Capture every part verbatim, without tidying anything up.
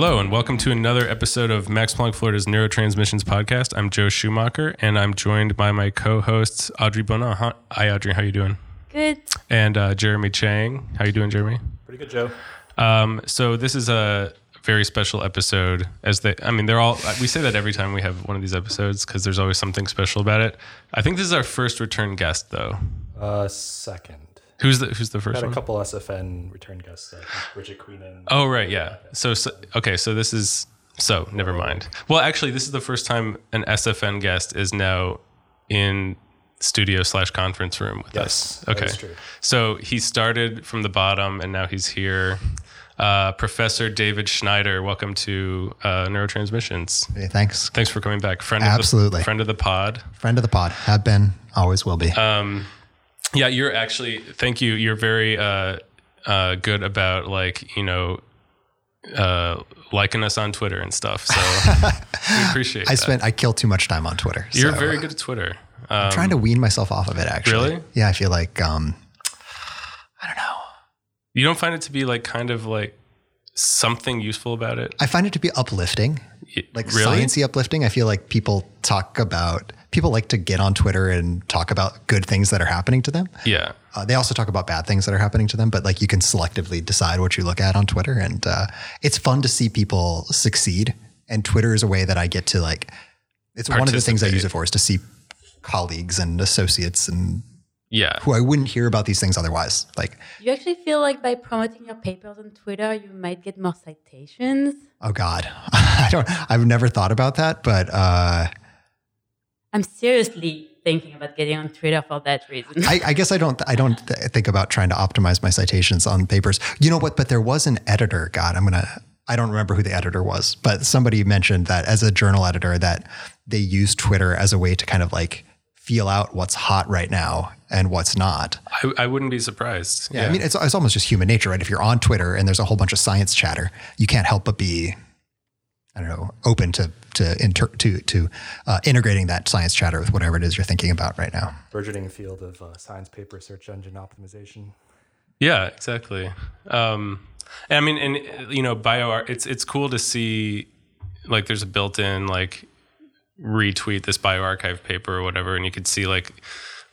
Hello, and welcome to another episode of Max Planck Florida's Neurotransmissions podcast. I'm Joe Schumacher, and I'm joined by my co-hosts, Audrey Bonin. Hi, Audrey. How you doing? Good. And uh, Jeremy Chang. How you doing, Jeremy? Pretty good, Joe. Um, so this is a very special episode. As they, I mean, they're all. We say that every time we have one of these episodes because there's always something special about it. I think this is our first return guest, though. Uh, second. Who's the Who's the first one? Had a couple S F N return guests, like Bridget Queenan. Oh right, yeah. So, so okay, so this is so never mind. Well, actually, this is the first time an S F N guest is now in studio slash conference room with yes, us. Okay, that's true. So he started from the bottom, and now he's here. Uh, Professor David Schneider, welcome to uh, Neurotransmissions. Hey, thanks. Thanks for coming back, friend. Absolutely, of the, friend of the pod. Friend of the pod. Have been, always will be. Um. Yeah, you're actually, thank you. You're very uh, uh, good about, like, you know, uh, liking us on Twitter and stuff. So we appreciate I that. spent, I killed too much time on Twitter. You're so, very good at Twitter. Um, I'm trying to wean myself off of it, actually. Really? Yeah, I feel like, um, I don't know. You don't find it to be like kind of like something useful about it? I find it to be uplifting, like really? Sciencey uplifting. I feel like people talk about... People like to get on Twitter and talk about good things that are happening to them. Yeah. Uh, they also talk about bad things that are happening to them, but like you can selectively decide what you look at on Twitter. And uh, it's fun to see people succeed. And Twitter is a way that I get to like, it's one of the things I use it for is to see colleagues and associates and yeah, who I wouldn't hear about these things otherwise. Like you actually feel like by promoting your papers on Twitter, you might get more citations. Oh God. I don't, I've never thought about that, but uh I'm seriously thinking about getting on Twitter for that reason. I, I guess I don't. I don't th- think about trying to optimize my citations on papers. You know what? But there was an editor. God, I'm gonna. I don't remember who the editor was, but somebody mentioned that as a journal editor, that they use Twitter as a way to kind of like feel out what's hot right now and what's not. I, I wouldn't be surprised. Yeah, yeah. I mean, it's it's almost just human nature, right? If you're on Twitter and there's a whole bunch of science chatter, you can't help but be. I don't know, open to to inter, to to uh, integrating that science chatter with whatever it is you're thinking about right now. Burgeoning field of uh, science paper search engine optimization. Yeah, exactly. Um, I mean, and you know, bioart. It's it's cool to see like there's a built-in like retweet this bioarchive paper or whatever, and you could see like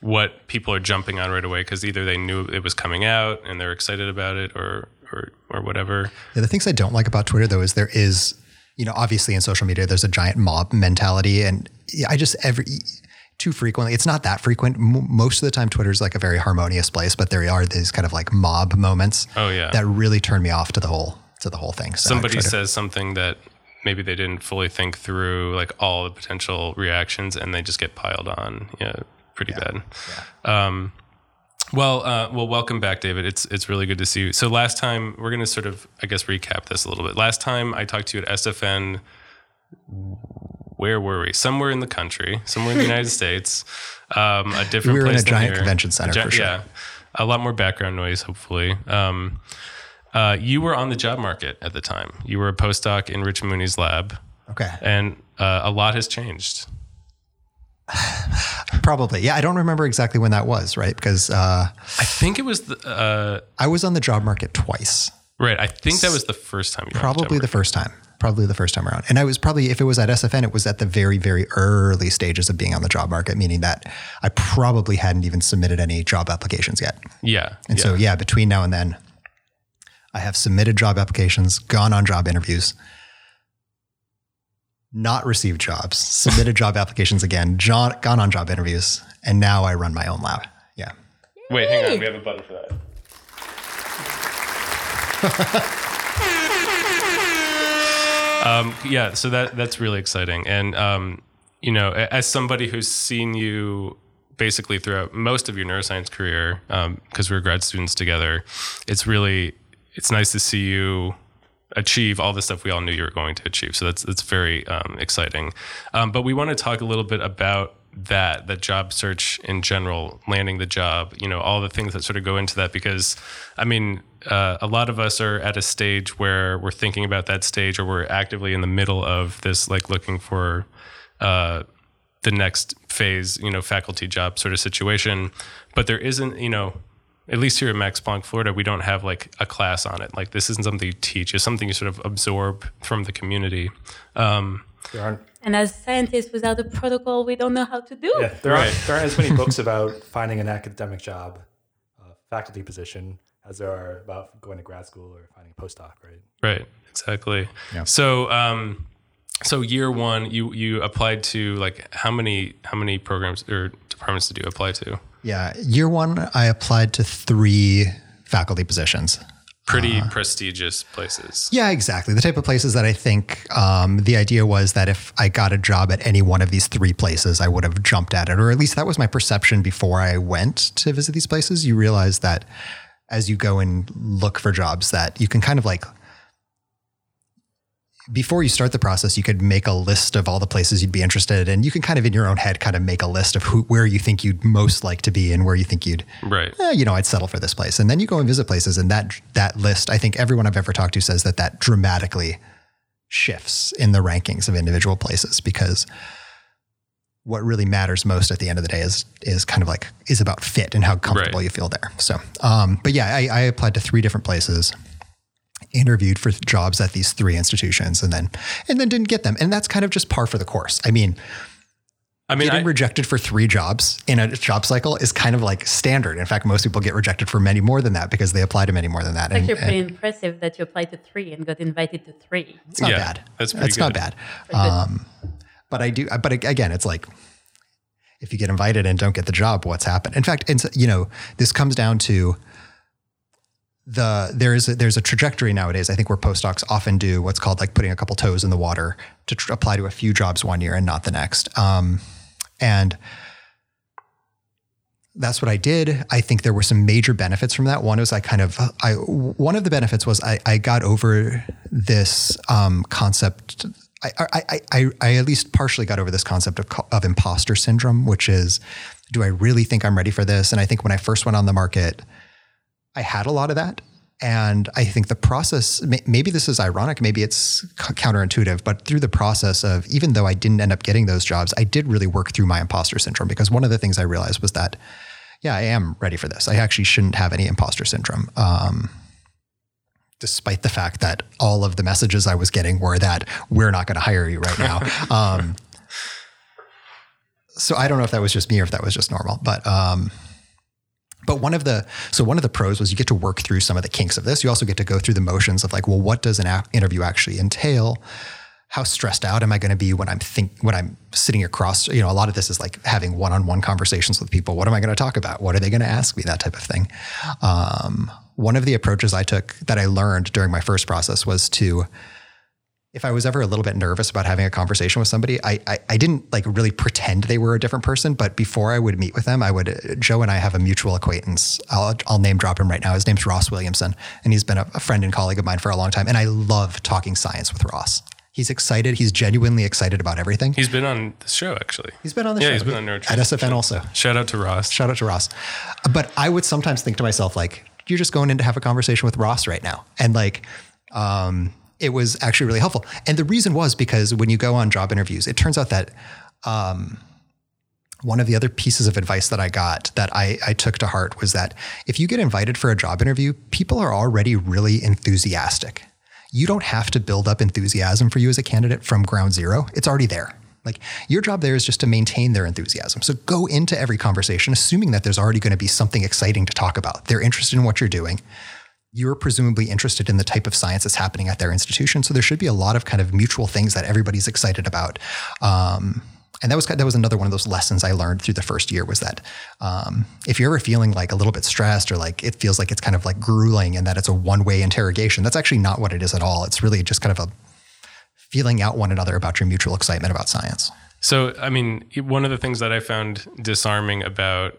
what people are jumping on right away because either they knew it was coming out and they're excited about it, or or or whatever. Yeah, the things I don't like about Twitter though is there is. You know, obviously in social media, there's a giant mob mentality and I just every too frequently, it's not that frequent. M- most of the time, Twitter's like a very harmonious place, but there are these kind of like mob moments oh, yeah. that really turn me off to the whole, to the whole thing. So somebody says something that maybe they didn't fully think through like all the potential reactions and they just get piled on. Yeah. Pretty yeah. bad. Yeah. Um, Well, uh, well, welcome back, David. It's it's really good to see you. So last time, we're going to sort of, I guess, recap this a little bit. Last time I talked to you at S F N, where were we? Somewhere in the country, somewhere in the United States, um, a different we were place. We were in a giant here. convention center, gi- for sure. Yeah, a lot more background noise, hopefully. Um, uh, you were on the job market at the time. You were a postdoc in Rich Mooney's lab. Okay. And uh, a lot has changed. Probably. Yeah. I don't remember exactly when that was, right? Because, uh, I think it was, the, uh, I was on the job market twice. Right. I think that was the first time. You probably the, the first time, probably the first time around. And I was probably, if it was at S F N, it was at the very, very early stages of being on the job market, meaning that I probably hadn't even submitted any job applications yet. Yeah. And yeah. so, yeah, between now and then I have submitted job applications, gone on job interviews, not received jobs, submitted job applications again, John, gone on job interviews, and now I run my own lab. Yeah. Yay. Wait, hang on. We have a button for that. um, yeah, so that that's really exciting. And, um, you know, as somebody who's seen you basically throughout most of your neuroscience career, um, because we were grad students together, it's really, it's nice to see you achieve all the stuff we all knew you were going to achieve. So that's, that's very um, exciting. Um, but we want to talk a little bit about that, that job search in general, landing the job, you know, all the things that sort of go into that, because I mean, uh, a lot of us are at a stage where we're thinking about that stage or we're actively in the middle of this, like looking for uh, the next phase, you know, faculty job sort of situation, but there isn't, you know, at least here at Max Planck Florida, we don't have like a class on it. Like this isn't something you teach. It's something you sort of absorb from the community. Um, there aren't, and as scientists without a protocol, we don't know how to do it. Yeah, there, right. aren't, there aren't as many books about finding an academic job, uh, faculty position, as there are about going to grad school or finding a postdoc, right? Right, exactly. Yeah. So, um, so year one, you you applied to like how many how many programs or departments did you apply to? Yeah, year one, I applied to three faculty positions. Pretty uh, prestigious places. Yeah, exactly. The type of places that I think um, the idea was that if I got a job at any one of these three places, I would have jumped at it, or at least that was my perception before I went to visit these places. You realize that as you go and look for jobs that you can kind of like, before you start the process, you could make a list of all the places you'd be interested in. You can kind of in your own head kind of make a list of who, where you think you'd most like to be and where you think you'd, right. eh, you know, I'd settle for this place. And then you go and visit places, and that that list, I think everyone I've ever talked to says that that dramatically shifts in the rankings of individual places, because what really matters most at the end of the day is is kind of like, is about fit and how comfortable right. you feel there. So, um, but yeah, I, I applied to three different places, interviewed for jobs at these three institutions, and then, and then didn't get them. And that's kind of just par for the course. I mean, I mean, getting I, rejected for three jobs in a job cycle is kind of like standard. In fact, most people get rejected for many more than that because they apply to many more than that. It's and, actually pretty and, impressive that you applied to three and got invited to three. It's not yeah, bad. That's pretty That's good. not bad. Um, but I do, but again, it's like, if you get invited and don't get the job, what's happened? In fact, it's, you know, this comes down to The there is a, there's a trajectory nowadays, I think, where postdocs often do what's called like putting a couple toes in the water to tr- apply to a few jobs one year and not the next. Um, and that's what I did. I think there were some major benefits from that. One was I kind of I one of the benefits was I, I got over this um, concept. I I, I I I at least partially got over this concept of of imposter syndrome, which is, do I really think I'm ready for this? And I think when I first went on the market, I had a lot of that. And I think the process, maybe this is ironic, maybe it's counterintuitive, but through the process of, even though I didn't end up getting those jobs, I did really work through my imposter syndrome, because one of the things I realized was that, yeah, I am ready for this. I actually shouldn't have any imposter syndrome. Um, despite the fact that all of the messages I was getting were that we're not going to hire you right now. um, so I don't know if that was just me or if that was just normal, but, um, But one of the, so one of the pros was you get to work through some of the kinks of this. You also get to go through the motions of like, well, what does an interview actually entail? How stressed out am I going to be when I'm think, when I'm sitting across, you know, a lot of this is like having one-on-one conversations with people. What am I going to talk about? What are they going to ask me? That type of thing. Um, one of the approaches I took that I learned during my first process was to, if I was ever a little bit nervous about having a conversation with somebody, I, I I didn't like really pretend they were a different person, but before I would meet with them, I would, Joe and I have a mutual acquaintance. I'll, I'll name drop him right now. His name's Ross Williamson, and he's been a, a friend and colleague of mine for a long time. And I love talking science with Ross. He's excited. He's genuinely excited about everything. He's been on the show, actually. He's been on the yeah, show. Yeah, he's been on Neurotransmissions. At S F N also. Shout out to Ross. Shout out to Ross. But I would sometimes think to myself, like, you're just going in to have a conversation with Ross right now. And like, um, it was actually really helpful. And the reason was because when you go on job interviews, it turns out that um, one of the other pieces of advice that I got that I, I took to heart was that if you get invited for a job interview, people are already really enthusiastic. You don't have to build up enthusiasm for you as a candidate from ground zero. It's already there. Like, your job there is just to maintain their enthusiasm. So go into every conversation assuming that there's already going to be something exciting to talk about. They're interested in what you're doing. You're presumably interested in the type of science that's happening at their institution. So there should be a lot of kind of mutual things that everybody's excited about. Um, and that was that was another one of those lessons I learned through the first year, was that um, if you're ever feeling like a little bit stressed or like it feels like it's kind of like grueling and that it's a one-way interrogation, that's actually not what it is at all. It's really just kind of a feeling out one another about your mutual excitement about science. So, I mean, one of the things that I found disarming about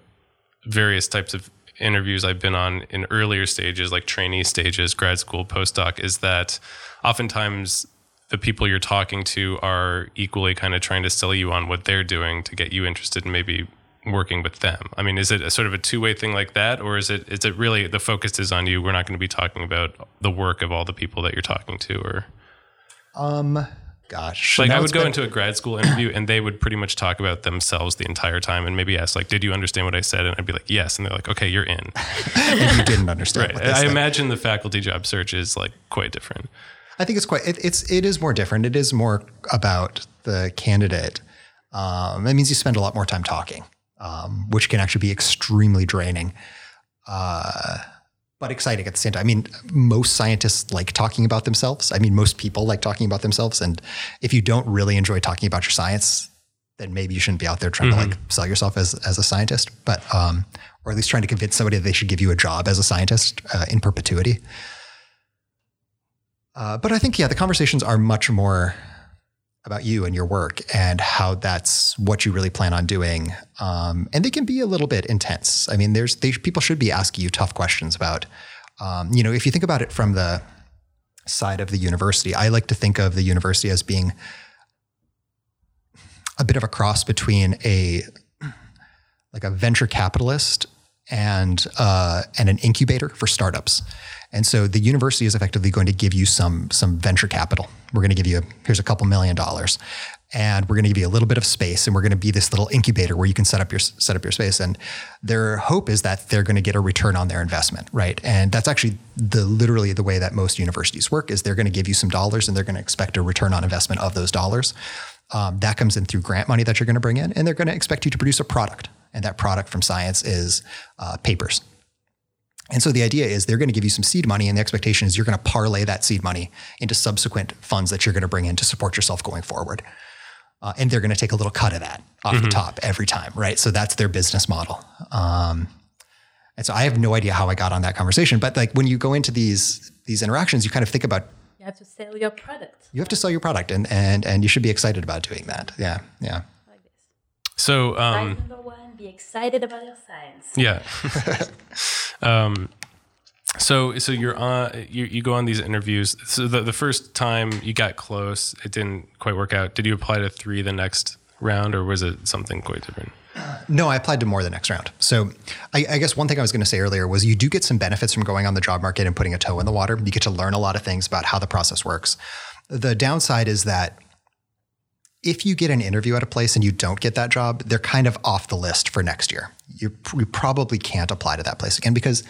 various types of interviews I've been on in earlier stages, like trainee stages, grad school, postdoc, is that oftentimes the people you're talking to are equally kind of trying to sell you on what they're doing to get you interested in maybe working with them. I mean, is it a sort of a two-way thing like that? Or is it, is it really the focus is on you? We're not going to be talking about the work of all the people that you're talking to, or? Um, gosh. Like I would go been... into a grad school interview and they would pretty much talk about themselves the entire time and maybe ask like, did you understand what I said? And I'd be like, yes. And they're like, okay, you're in. You didn't understand. Right. What I said. Imagine the faculty job search is like quite different. I think it's quite, it, it's, it is more different. It is more about the candidate. Um, that means you spend a lot more time talking, um, which can actually be extremely draining. Uh, But exciting at the same time. I mean, most scientists like talking about themselves. I mean, most people like talking about themselves. And if you don't really enjoy talking about your science, then maybe you shouldn't be out there trying mm-hmm. to like sell yourself as as a scientist, but um, or at least trying to convince somebody that they should give you a job as a scientist uh, in perpetuity. Uh, but I think, yeah, the conversations are much more about you and your work and how that's what you really plan on doing. Um, and they can be a little bit intense. I mean, there's they, people should be asking you tough questions about, um, you know, if you think about it from the side of the university, I like to think of the university as being a bit of a cross between a, like a venture capitalist and, uh, and an incubator for startups. And so the university is effectively going to give you some, some venture capital. We're going to give you, a, here's a couple million dollars and we're going to give you a little bit of space and we're going to be this little incubator where you can set up your, set up your space. And their hope is that they're going to get a return on their investment. Right. And that's actually the, literally the way that most universities work is they're going to give you some dollars and they're going to expect a return on investment of those dollars. Um, that comes in through grant money that you're going to bring in and they're going to expect you to produce a product. And that product from science is uh, papers. And so the idea is they're going to give you some seed money and the expectation is you're going to parlay that seed money into subsequent funds that you're going to bring in to support yourself going forward. Uh, and they're going to take a little cut of that off mm-hmm. the top every time, right? So that's their business model. Um, and so I have no idea how I got on that conversation, but like when you go into these these interactions, you kind of think about... You have to sell your product. You have to sell your product and and, and you should be excited about doing that. Yeah, yeah. Like this. So... Um, be excited about your science. Yeah. um, so, so you're on, you, you go on these interviews. So the, the first time you got close, it didn't quite work out. Did you apply to three the next round or was it something quite different? Uh, no, I applied to more the next round. So I, I guess one thing I was going to say earlier was you do get some benefits from going on the job market and putting a toe in the water. You get to learn a lot of things about how the process works. The downside is that if you get an interview at a place and you don't get that job, they're kind of off the list for next year. You probably can't apply to that place again because,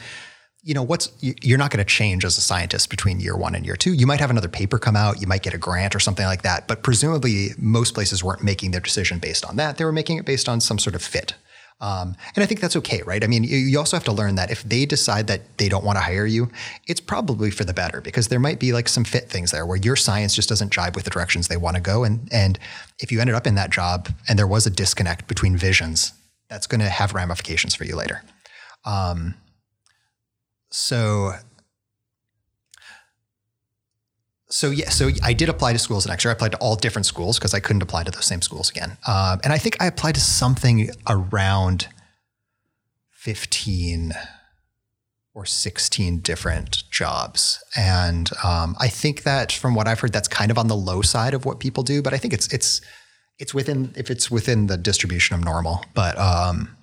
you know, what's you're not going to change as a scientist between year one and year two. You might have another paper come out, you might get a grant or something like that, but presumably most places weren't making their decision based on that. They were making it based on some sort of fit. Um, and I think that's okay, right? I mean, you also have to learn that if they decide that they don't want to hire you, it's probably for the better because there might be like some fit things there where your science just doesn't jibe with the directions they want to go. And, and if you ended up in that job and there was a disconnect between visions, that's going to have ramifications for you later. Um, so, so yeah, so I did apply to schools next year. I applied to all different schools because I couldn't apply to those same schools again. Um, and I think I applied to something around fifteen or sixteen different jobs. And um, I think that from what I've heard, that's kind of on the low side of what people do, but I think it's, it's, it's within, if it's within the distribution of normal, but um,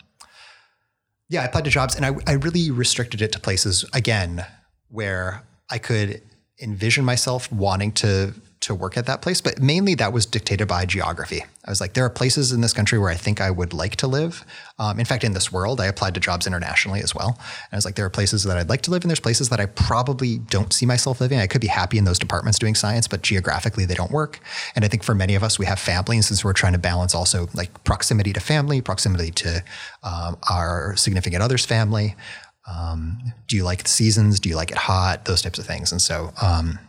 yeah, I applied to jobs and I, I really restricted it to places again, where I could envision myself wanting to to work at that place, but mainly that was dictated by geography. I was like, there are places in this country where I think I would like to live. Um, in fact, in this world, I applied to jobs internationally as well. And I was like, there are places that I'd like to live and there's places that I probably don't see myself living. I could be happy in those departments doing science, but geographically they don't work. And I think for many of us, we have family. And since we're trying to balance also like proximity to family, proximity to um, our significant other's family, Um, do you like the seasons? Do you like it hot? Those types of things. And so, um,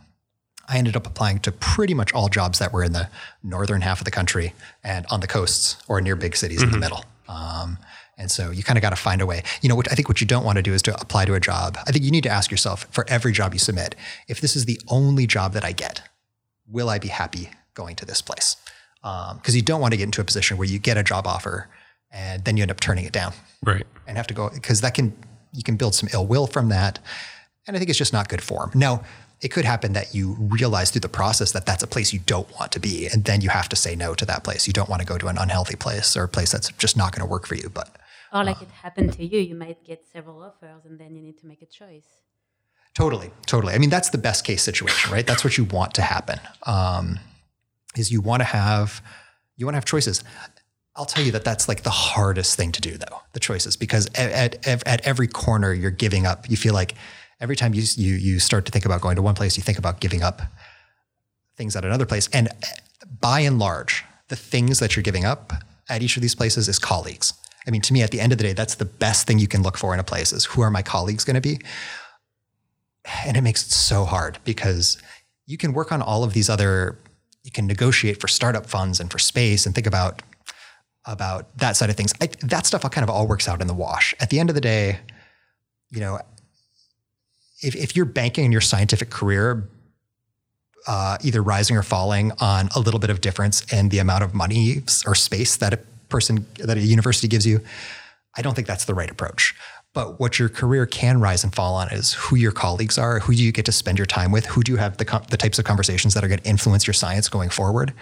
I ended up applying to pretty much all jobs that were in the northern half of the country and on the coasts or near big cities mm-hmm. in the middle. Um, and so you kind of got to find a way, you know, what I think what you don't want to do is to apply to a job. I think you need to ask yourself for every job you submit, if this is the only job that I get, will I be happy going to this place? Um, cause you don't want to get into a position where you get a job offer and then you end up turning it down. Right. And have to go, cause that can, you can build some ill will from that. And I think it's just not good form. Now, it could happen that you realize through the process that that's a place you don't want to be. And then you have to say no to that place. You don't want to go to an unhealthy place or a place that's just not going to work for you. But Or like uh, it happened to you, you might get several offers and then you need to make a choice. Totally, totally. I mean, that's the best case situation, right? That's what you want to happen. Um, is you want to have, you want to have choices. I'll tell you that that's like the hardest thing to do though, the choices, because at, at, at every corner you're giving up. You feel like every time you, you, you start to think about going to one place, you think about giving up things at another place. And by and large, the things that you're giving up at each of these places is colleagues. I mean, to me, at the end of the day, that's the best thing you can look for in a place is who are my colleagues going to be? And it makes it so hard because you can work on all of these other, you can negotiate for startup funds and for space and think about, about that side of things. I, that stuff kind of all works out in the wash. At the end of the day, you know, if, if you're banking in your scientific career, uh, either rising or falling on a little bit of difference in the amount of money or space that a person, that a university gives you, I don't think that's the right approach. But what your career can rise and fall on is who your colleagues are, who do you get to spend your time with, who do you have the, com- the types of conversations that are going to influence your science going forward.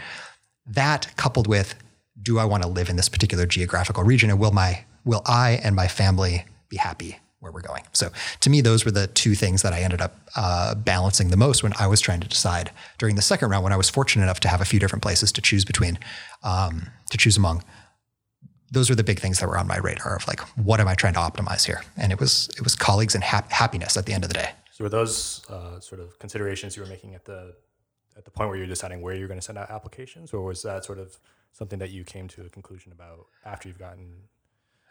That coupled with, do I want to live in this particular geographical region, and will my, will I and my family be happy where we're going? So to me, those were the two things that I ended up uh, balancing the most when I was trying to decide during the second round, when I was fortunate enough to have a few different places to choose between, um, to choose among. Those were the big things that were on my radar of like, what am I trying to optimize here? And it was it was colleagues and hap- happiness at the end of the day. So were those uh, sort of considerations you were making at the at the point where you're deciding where you're going to send out applications, or was that sort of something that you came to a conclusion about after you've gotten?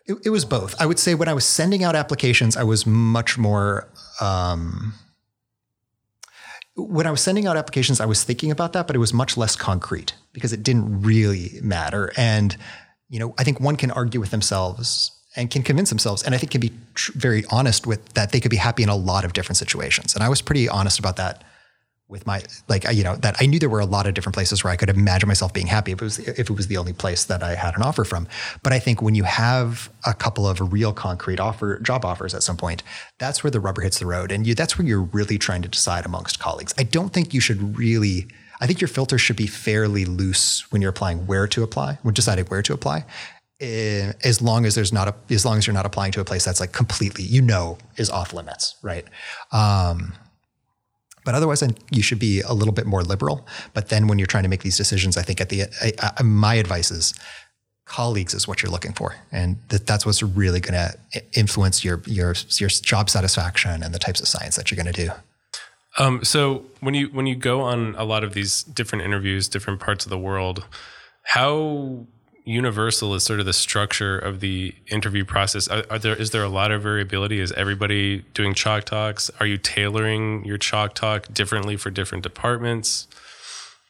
It, it was both. I would say when I was sending out applications, I was much more. Um, When I was sending out applications, I was thinking about that, but it was much less concrete because it didn't really matter. And you know, I think one can argue with themselves and can convince themselves, and I think can be tr- very honest with that they could be happy in a lot of different situations. And I was pretty honest about that with my, like, you know, that I knew there were a lot of different places where I could imagine myself being happy if it was, if it was the only place that I had an offer from. But I think when you have a couple of real concrete offer, job offers at some point, that's where the rubber hits the road. And you, that's where you're really trying to decide amongst colleagues. I don't think you should really... I think your filter should be fairly loose when you're applying where to apply, when deciding where to apply, as long as there's not a, as long as you're not applying to a place that's like completely, you know, is off limits, right? Um, but otherwise, you should be a little bit more liberal. But then when you're trying to make these decisions, I think at the, I, I, my advice is colleagues is what you're looking for. And that, that's what's really going to influence your, your, your job satisfaction and the types of science that you're going to do. Um, so when you when you go on a lot of these different interviews, different parts of the world, how universal is sort of the structure of the interview process? Are, are there is there a lot of variability? Is everybody doing chalk talks? Are you tailoring your chalk talk differently for different departments?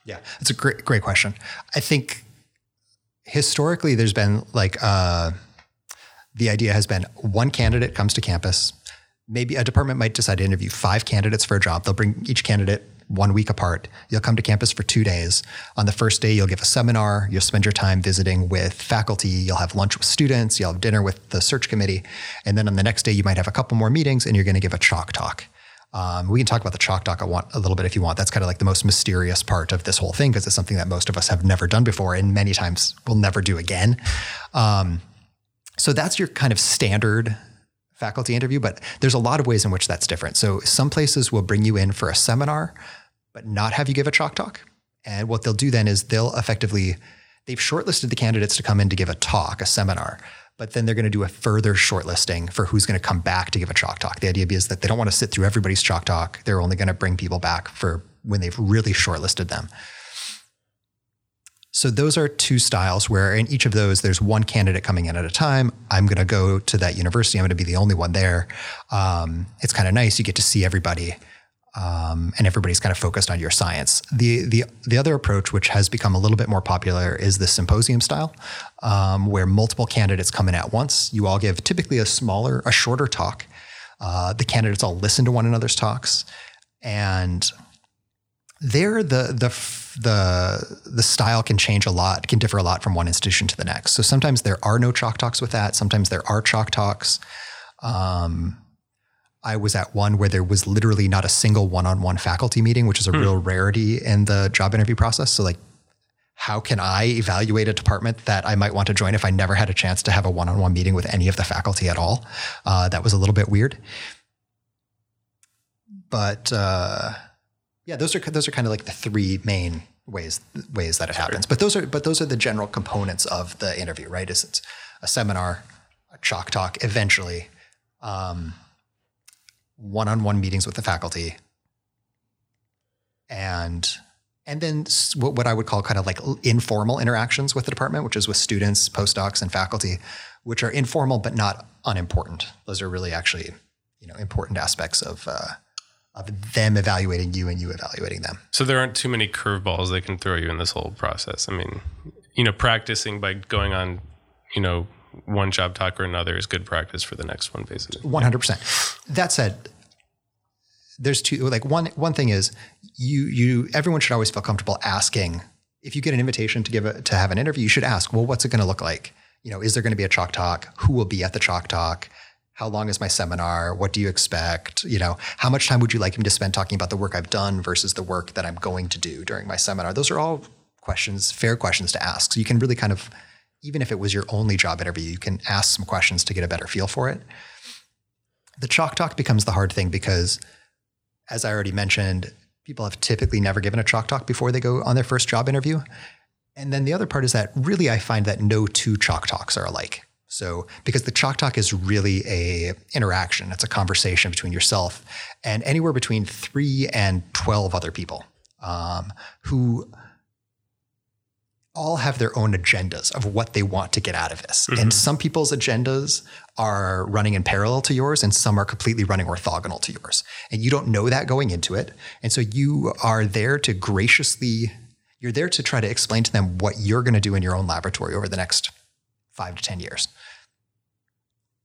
Yeah, that's a great great question. I think historically there's been like uh, the idea has been one candidate comes to campus. Maybe a department might decide to interview five candidates for a job. They'll bring each candidate one week apart. You'll come to campus for two days. On the first day, you'll give a seminar. You'll spend your time visiting with faculty. You'll have lunch with students. You'll have dinner with the search committee. And then on the next day, you might have a couple more meetings and you're going to give a chalk talk. Um, we can talk about the chalk talk I want a little bit if you want. That's kind of like the most mysterious part of this whole thing because it's something that most of us have never done before and many times will never do again. Um, so that's your kind of standard faculty interview, but there's a lot of ways in which that's different. So some places will bring you in for a seminar, but not have you give a chalk talk. And what they'll do then is they'll effectively, they've shortlisted the candidates to come in to give a talk, a seminar, but then they're going to do a further shortlisting for who's going to come back to give a chalk talk. The idea is that they don't want to sit through everybody's chalk talk. They're only going to bring people back for when they've really shortlisted them. So those are two styles where in each of those, there's one candidate coming in at a time. I'm going to go to that university. I'm going to be the only one there. Um, it's kind of nice. You get to see everybody um, and everybody's kind of focused on your science. The, the, the other approach, which has become a little bit more popular, is the symposium style um, where multiple candidates come in at once. You all give typically a smaller, a shorter talk. Uh, the candidates all listen to one another's talks, and there, the the the the style can change a lot, can differ a lot from one institution to the next. So sometimes there are no chalk talks with that. Sometimes there are chalk talks. Um, I was at one where there was literally not a single one-on-one faculty meeting, which is a hmm. real rarity in the job interview process. So like, how can I evaluate a department that I might want to join if I never had a chance to have a one-on-one meeting with any of the faculty at all? Uh, that was a little bit weird. But... Uh, Yeah, those are those are kind of like the three main ways ways that it Sorry. happens. But those are but those are the general components of the interview, right? Is it's a seminar, a chalk talk, eventually, um, one-on-one meetings with the faculty, and and then what I would call kind of like informal interactions with the department, which is with students, postdocs, and faculty, which are informal but not unimportant. Those are really actually, you know, important aspects of uh, of them evaluating you and you evaluating them. So there aren't too many curveballs they can throw you in this whole process. I mean, you know, practicing by going on, you know, one job talk or another is good practice for the next one, basically. one hundred percent. That said, there's two, like one, one thing is you, you, everyone should always feel comfortable asking. If you get an invitation to give a, to have an interview, you should ask, well, what's it going to look like? You know, is there going to be a chalk talk? Who will be at the chalk talk? How long is my seminar? What do you expect? You know, how much time would you like me to spend talking about the work I've done versus the work that I'm going to do during my seminar? Those are all questions, fair questions to ask. So you can really kind of, even if it was your only job interview, you can ask some questions to get a better feel for it. The chalk talk becomes the hard thing because, as I already mentioned, people have typically never given a chalk talk before they go on their first job interview. And then the other part is that really I find that no two chalk talks are alike. So because the chalk talk is really a interaction, it's a conversation between yourself and anywhere between three and twelve other people um, who all have their own agendas of what they want to get out of this. Mm-hmm. And some people's agendas are running in parallel to yours and some are completely running orthogonal to yours. And you don't know that going into it. And so you are there to graciously, you're there to try to explain to them what you're going to do in your own laboratory over the next five to ten years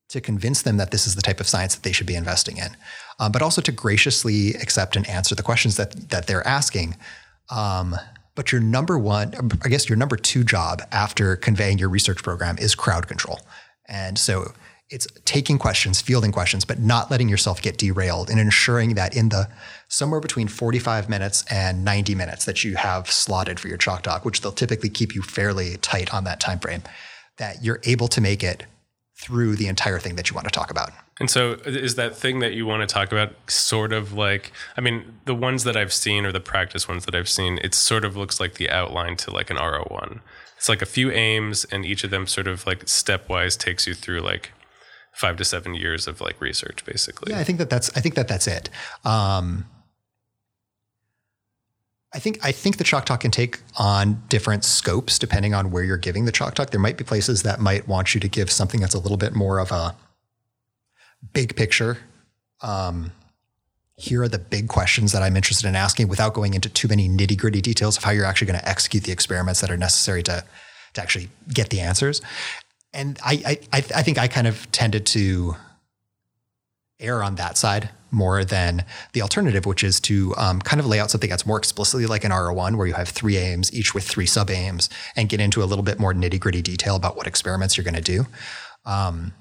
to convince them that this is the type of science that they should be investing in, um, but also to graciously accept and answer the questions that that they're asking. Um, but your number one, I guess your number two job after conveying your research program is crowd control. And so it's taking questions, fielding questions, but not letting yourself get derailed and ensuring that in the somewhere between forty-five minutes and ninety minutes that you have slotted for your chalk talk, which they'll typically keep you fairly tight on that time frame, that you're able to make it through the entire thing that you want to talk about. And so is that thing that you want to talk about sort of like, I mean, the ones that I've seen or the practice ones that I've seen, it sort of looks like the outline to like an R O one. It's like a few aims and each of them sort of like stepwise takes you through like five to seven years of like research, basically. Yeah, I think that that's, I think that that's it. Um, I think I think the chalk talk can take on different scopes depending on where you're giving the chalk talk. There might be places that might want you to give something that's a little bit more of a big picture. Um, here are the big questions that I'm interested in asking without going into too many nitty-gritty details of how you're actually going to execute the experiments that are necessary to, to actually get the answers. And I, I, I think I kind of tended to err on that side more than the alternative, which is to um, kind of lay out something that's more explicitly like an R O one where you have three aims, each with three sub aims, and get into a little bit more nitty gritty detail about what experiments you're going to do. Um,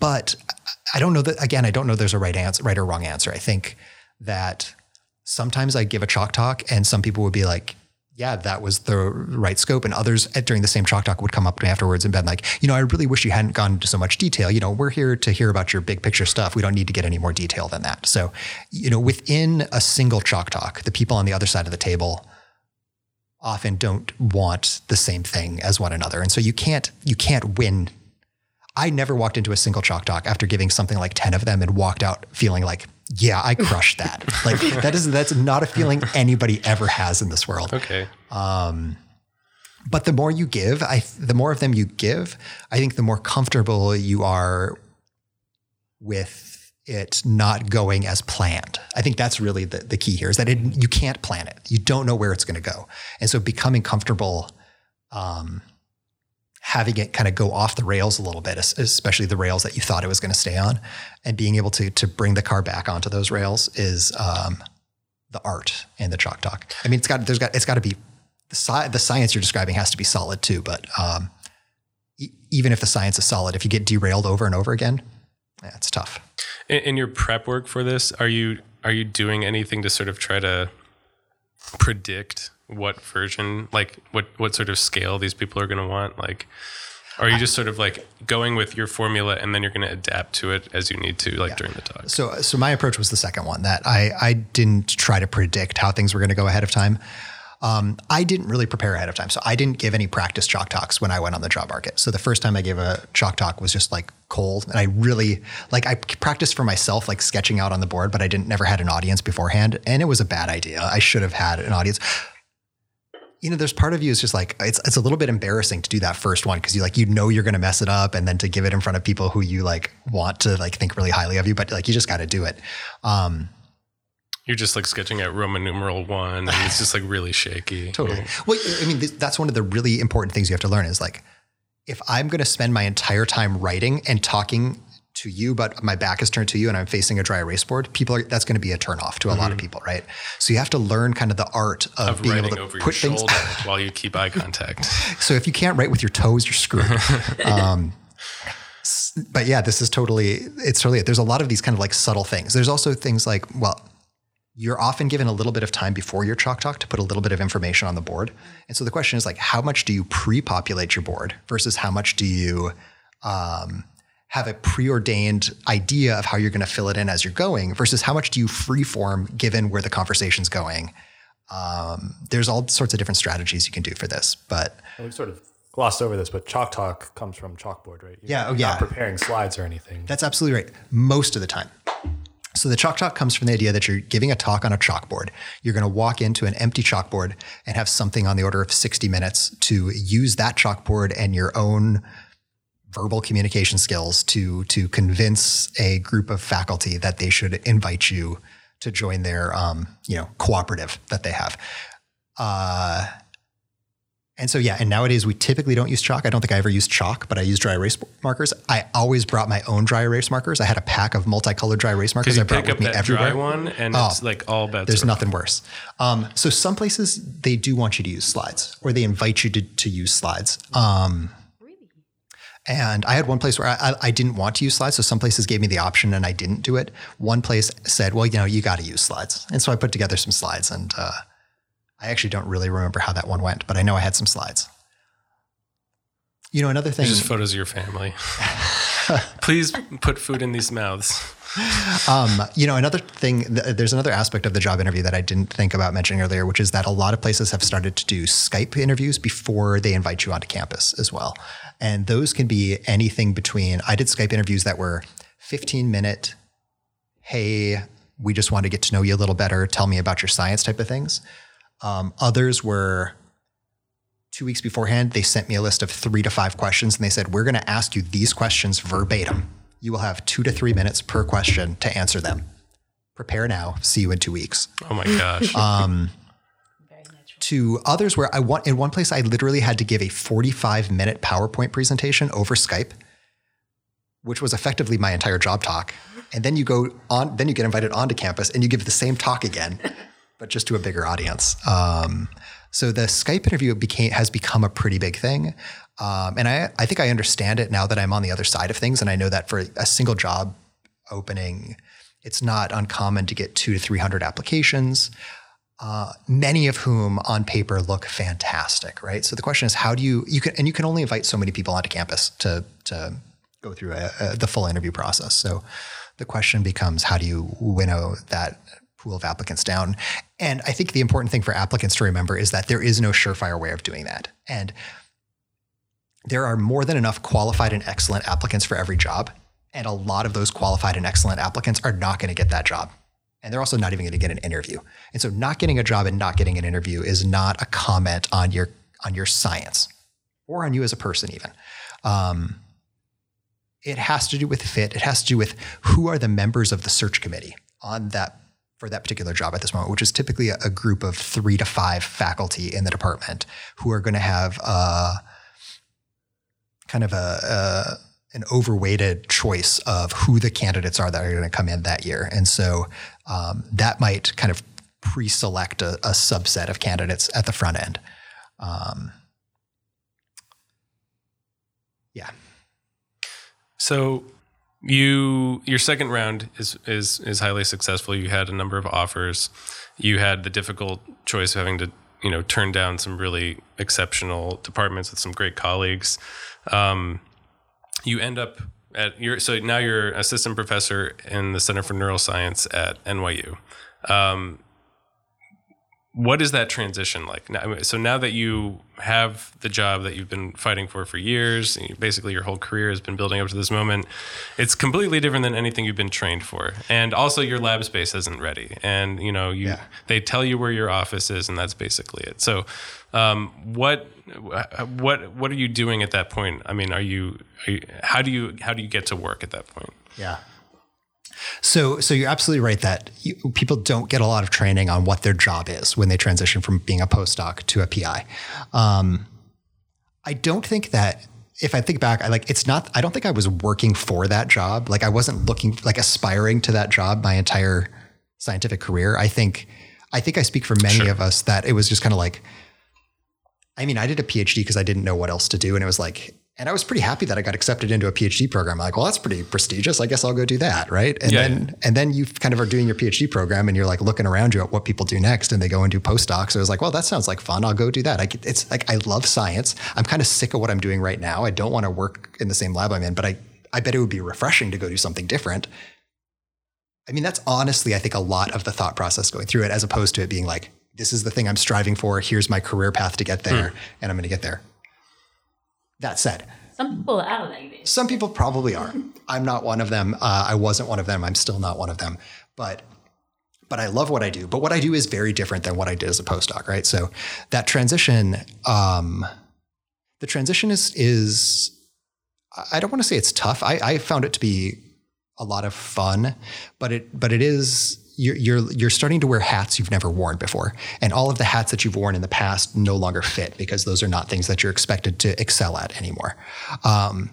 but I don't know that, again, I don't know there's a right answer, right or wrong answer. I think that sometimes I give a chalk talk and some people would be like, yeah, that was the right scope. And others during the same chalk talk would come up to me afterwards and been like, you know, I really wish you hadn't gone into so much detail. You know, we're here to hear about your big picture stuff. We don't need to get any more detail than that. So, you know, within a single chalk talk, the people on the other side of the table often don't want the same thing as one another. And so you can't, you can't win. I never walked into a single chalk talk after giving something like ten of them and walked out feeling like, yeah, I crushed that. Like that is, that's not a feeling anybody ever has in this world. Okay. Um, but the more you give, I, the more of them you give, I think the more comfortable you are with it not going as planned. I think that's really the, the key here is that it, you can't plan it. You don't know where it's going to go. And so becoming comfortable, um, having it kind of go off the rails a little bit, especially the rails that you thought it was going to stay on, and being able to to bring the car back onto those rails is um, the art in the chalk talk. I mean, it's got there's got it's got to be the, sci- the science you're describing has to be solid too. But um, e- even if the science is solid, if you get derailed over and over again, yeah, it's tough. In, in your prep work for this, are you are you doing anything to sort of try to predict what version, like what, what sort of scale these people are going to want? Like, are you just sort of like going with your formula and then you're going to adapt to it as you need to, like yeah. during the talk? So, so my approach was the second one, that I, I didn't try to predict how things were going to go ahead of time. Um, I didn't really prepare ahead of time. So I didn't give any practice chalk talks when I went on the job market. So the first time I gave a chalk talk was just like cold. And I really, like I practiced for myself, like sketching out on the board, but I didn't never had an audience beforehand. And it was a bad idea. I should have had an audience. You know, there's part of you is just like, it's it's a little bit embarrassing to do that first one. Cause you like, you know, you're going to mess it up. And then to give it in front of people who you like want to like think really highly of you, but like, you just got to do it. Um, You're just like sketching out Roman numeral one, and it's just like really shaky. Totally. Yeah. Well, I mean, that's one of the really important things you have to learn is like, if I'm going to spend my entire time writing and talking to you, but my back is turned to you and I'm facing a dry erase board, people are, that's going to be a turnoff to a mm-hmm. lot of people, right? So you have to learn kind of the art of, of being able to over put your things while you keep eye contact. So if you can't write with your toes, you're screwed. Um, but yeah, this is totally, it's totally, there's a lot of these kind of like subtle things. There's also things like, well, you're often given a little bit of time before your chalk talk to put a little bit of information on the board. And so the question is like, how much do you pre-populate your board versus how much do you um, have a preordained idea of how you're going to fill it in as you're going versus how much do you freeform given where the conversation's going? Um, there's all sorts of different strategies you can do for this, but we've sort of glossed over this, but chalk talk comes from chalkboard, right? You're yeah. Oh, not yeah. preparing slides or anything. That's absolutely right. Most of the time. So the chalk talk comes from the idea that you're giving a talk on a chalkboard. You're going to walk into an empty chalkboard and have something on the order of sixty minutes to use that chalkboard and your own verbal communication skills to, to convince a group of faculty that they should invite you to join their, um, you know, cooperative that they have. Uh, And so, yeah, and nowadays we typically don't use chalk. I don't think I ever used chalk, but I used dry erase markers. I always brought my own dry erase markers. I had a pack of multicolored dry erase markers I brought with me everywhere. You pick up that dry one and oh, it's like all bets. There's nothing worse. Um, so some places they do want you to use slides or they invite you to, to use slides. Um, and I had one place where I, I, I didn't want to use slides. So some places gave me the option and I didn't do it. One place said, well, you know, you got to use slides. And so I put together some slides and, uh, I actually don't really remember how that one went, but I know I had some slides. You know, another thing. Just photos of your family. Please put food in these mouths. Um, you know, another thing, th- there's another aspect of the job interview that I didn't think about mentioning earlier, which is that a lot of places have started to do Skype interviews before they invite you onto campus as well. And those can be anything between, I did Skype interviews that were fifteen minute, hey, we just want to get to know you a little better. Tell me about your science type of things. Um, others were two weeks beforehand. They sent me a list of three to five questions and they said, we're going to ask you these questions verbatim. You will have two to three minutes per question to answer them. Prepare now. See you in two weeks. Oh my gosh. Um, to others where I want, in one place, I literally had to give a forty-five minute PowerPoint presentation over Skype, which was effectively my entire job talk. And then you go on, then you get invited onto campus and you give the same talk again. But just to a bigger audience. Um, so the Skype interview became, has become a pretty big thing. Um, and I, I think I understand it now that I'm on the other side of things. And I know that for a single job opening, it's not uncommon to get two to three hundred applications, uh, many of whom on paper look fantastic, right? So the question is how do you, you can, and you can only invite so many people onto campus to, to go through a, a, the full interview process. So the question becomes, how do you winnow that pool of applicants down? And I think the important thing for applicants to remember is that there is no surefire way of doing that. And there are more than enough qualified and excellent applicants for every job. And a lot of those qualified and excellent applicants are not going to get that job. And they're also not even going to get an interview. And so not getting a job and not getting an interview is not a comment on your, on your science or on you as a person even. Um, it has to do with fit. It has to do with who are the members of the search committee on that for that particular job at this moment, which is typically a, a group of three to five faculty in the department who are going to have uh, kind of a, uh, an overweighted choice of who the candidates are that are going to come in that year. And so um, that might kind of pre-select a, a subset of candidates at the front end. Um, yeah. So You, your second round is, is, is highly successful. You had a number of offers. You had the difficult choice of having to, you know, turn down some really exceptional departments with some great colleagues. Um, you end up at your, so now you're assistant professor in the Center for Neuroscience at N Y U. Um, what is that transition like? Now, so now that you have the job that you've been fighting for for years, and you, basically your whole career has been building up to this moment, it's completely different than anything you've been trained for. And also your lab space isn't ready. And, you know, you yeah. they tell you where your office is, and that's basically it. So um, what what what are you doing at that point? I mean, are you, are you how do you how do you get to work at that point? Yeah. So, so you're absolutely right that you, people don't get a lot of training on what their job is when they transition from being a postdoc to a P I. Um, I don't think that if I think back, I like, it's not, I don't think I was working for that job. Like I wasn't looking, like aspiring to that job my entire scientific career. I think, I think I speak for many sure. of us that it was just kind of like, I mean, I did a PhD because I didn't know what else to do. And it was like, and I was pretty happy that I got accepted into a PhD program. Like, well, that's pretty prestigious. I guess I'll go do that, right? And yeah, then, yeah. and then you kind of are doing your PhD program, and you're like looking around you at what people do next, and they go and do postdocs. So it was like, well, that sounds like fun. I'll go do that. I, it's like I love science. I'm kind of sick of what I'm doing right now. I don't want to work in the same lab I'm in, but I, I bet it would be refreshing to go do something different. I mean, that's honestly, I think, a lot of the thought process going through it, as opposed to it being like, this is the thing I'm striving for. Here's my career path to get there, hmm. and I'm going to get there. That said, some people are like this. Some people probably are. I'm not one of them. Uh, I wasn't one of them. I'm still not one of them. But but I love what I do. But what I do is very different than what I did as a postdoc, right? So that transition, um, the transition is, is I don't want to say it's tough. I, I found it to be a lot of fun, but it but it is. You're, you're, you're starting to wear hats you've never worn before. And all of the hats that you've worn in the past no longer fit, because those are not things that you're expected to excel at anymore. Um,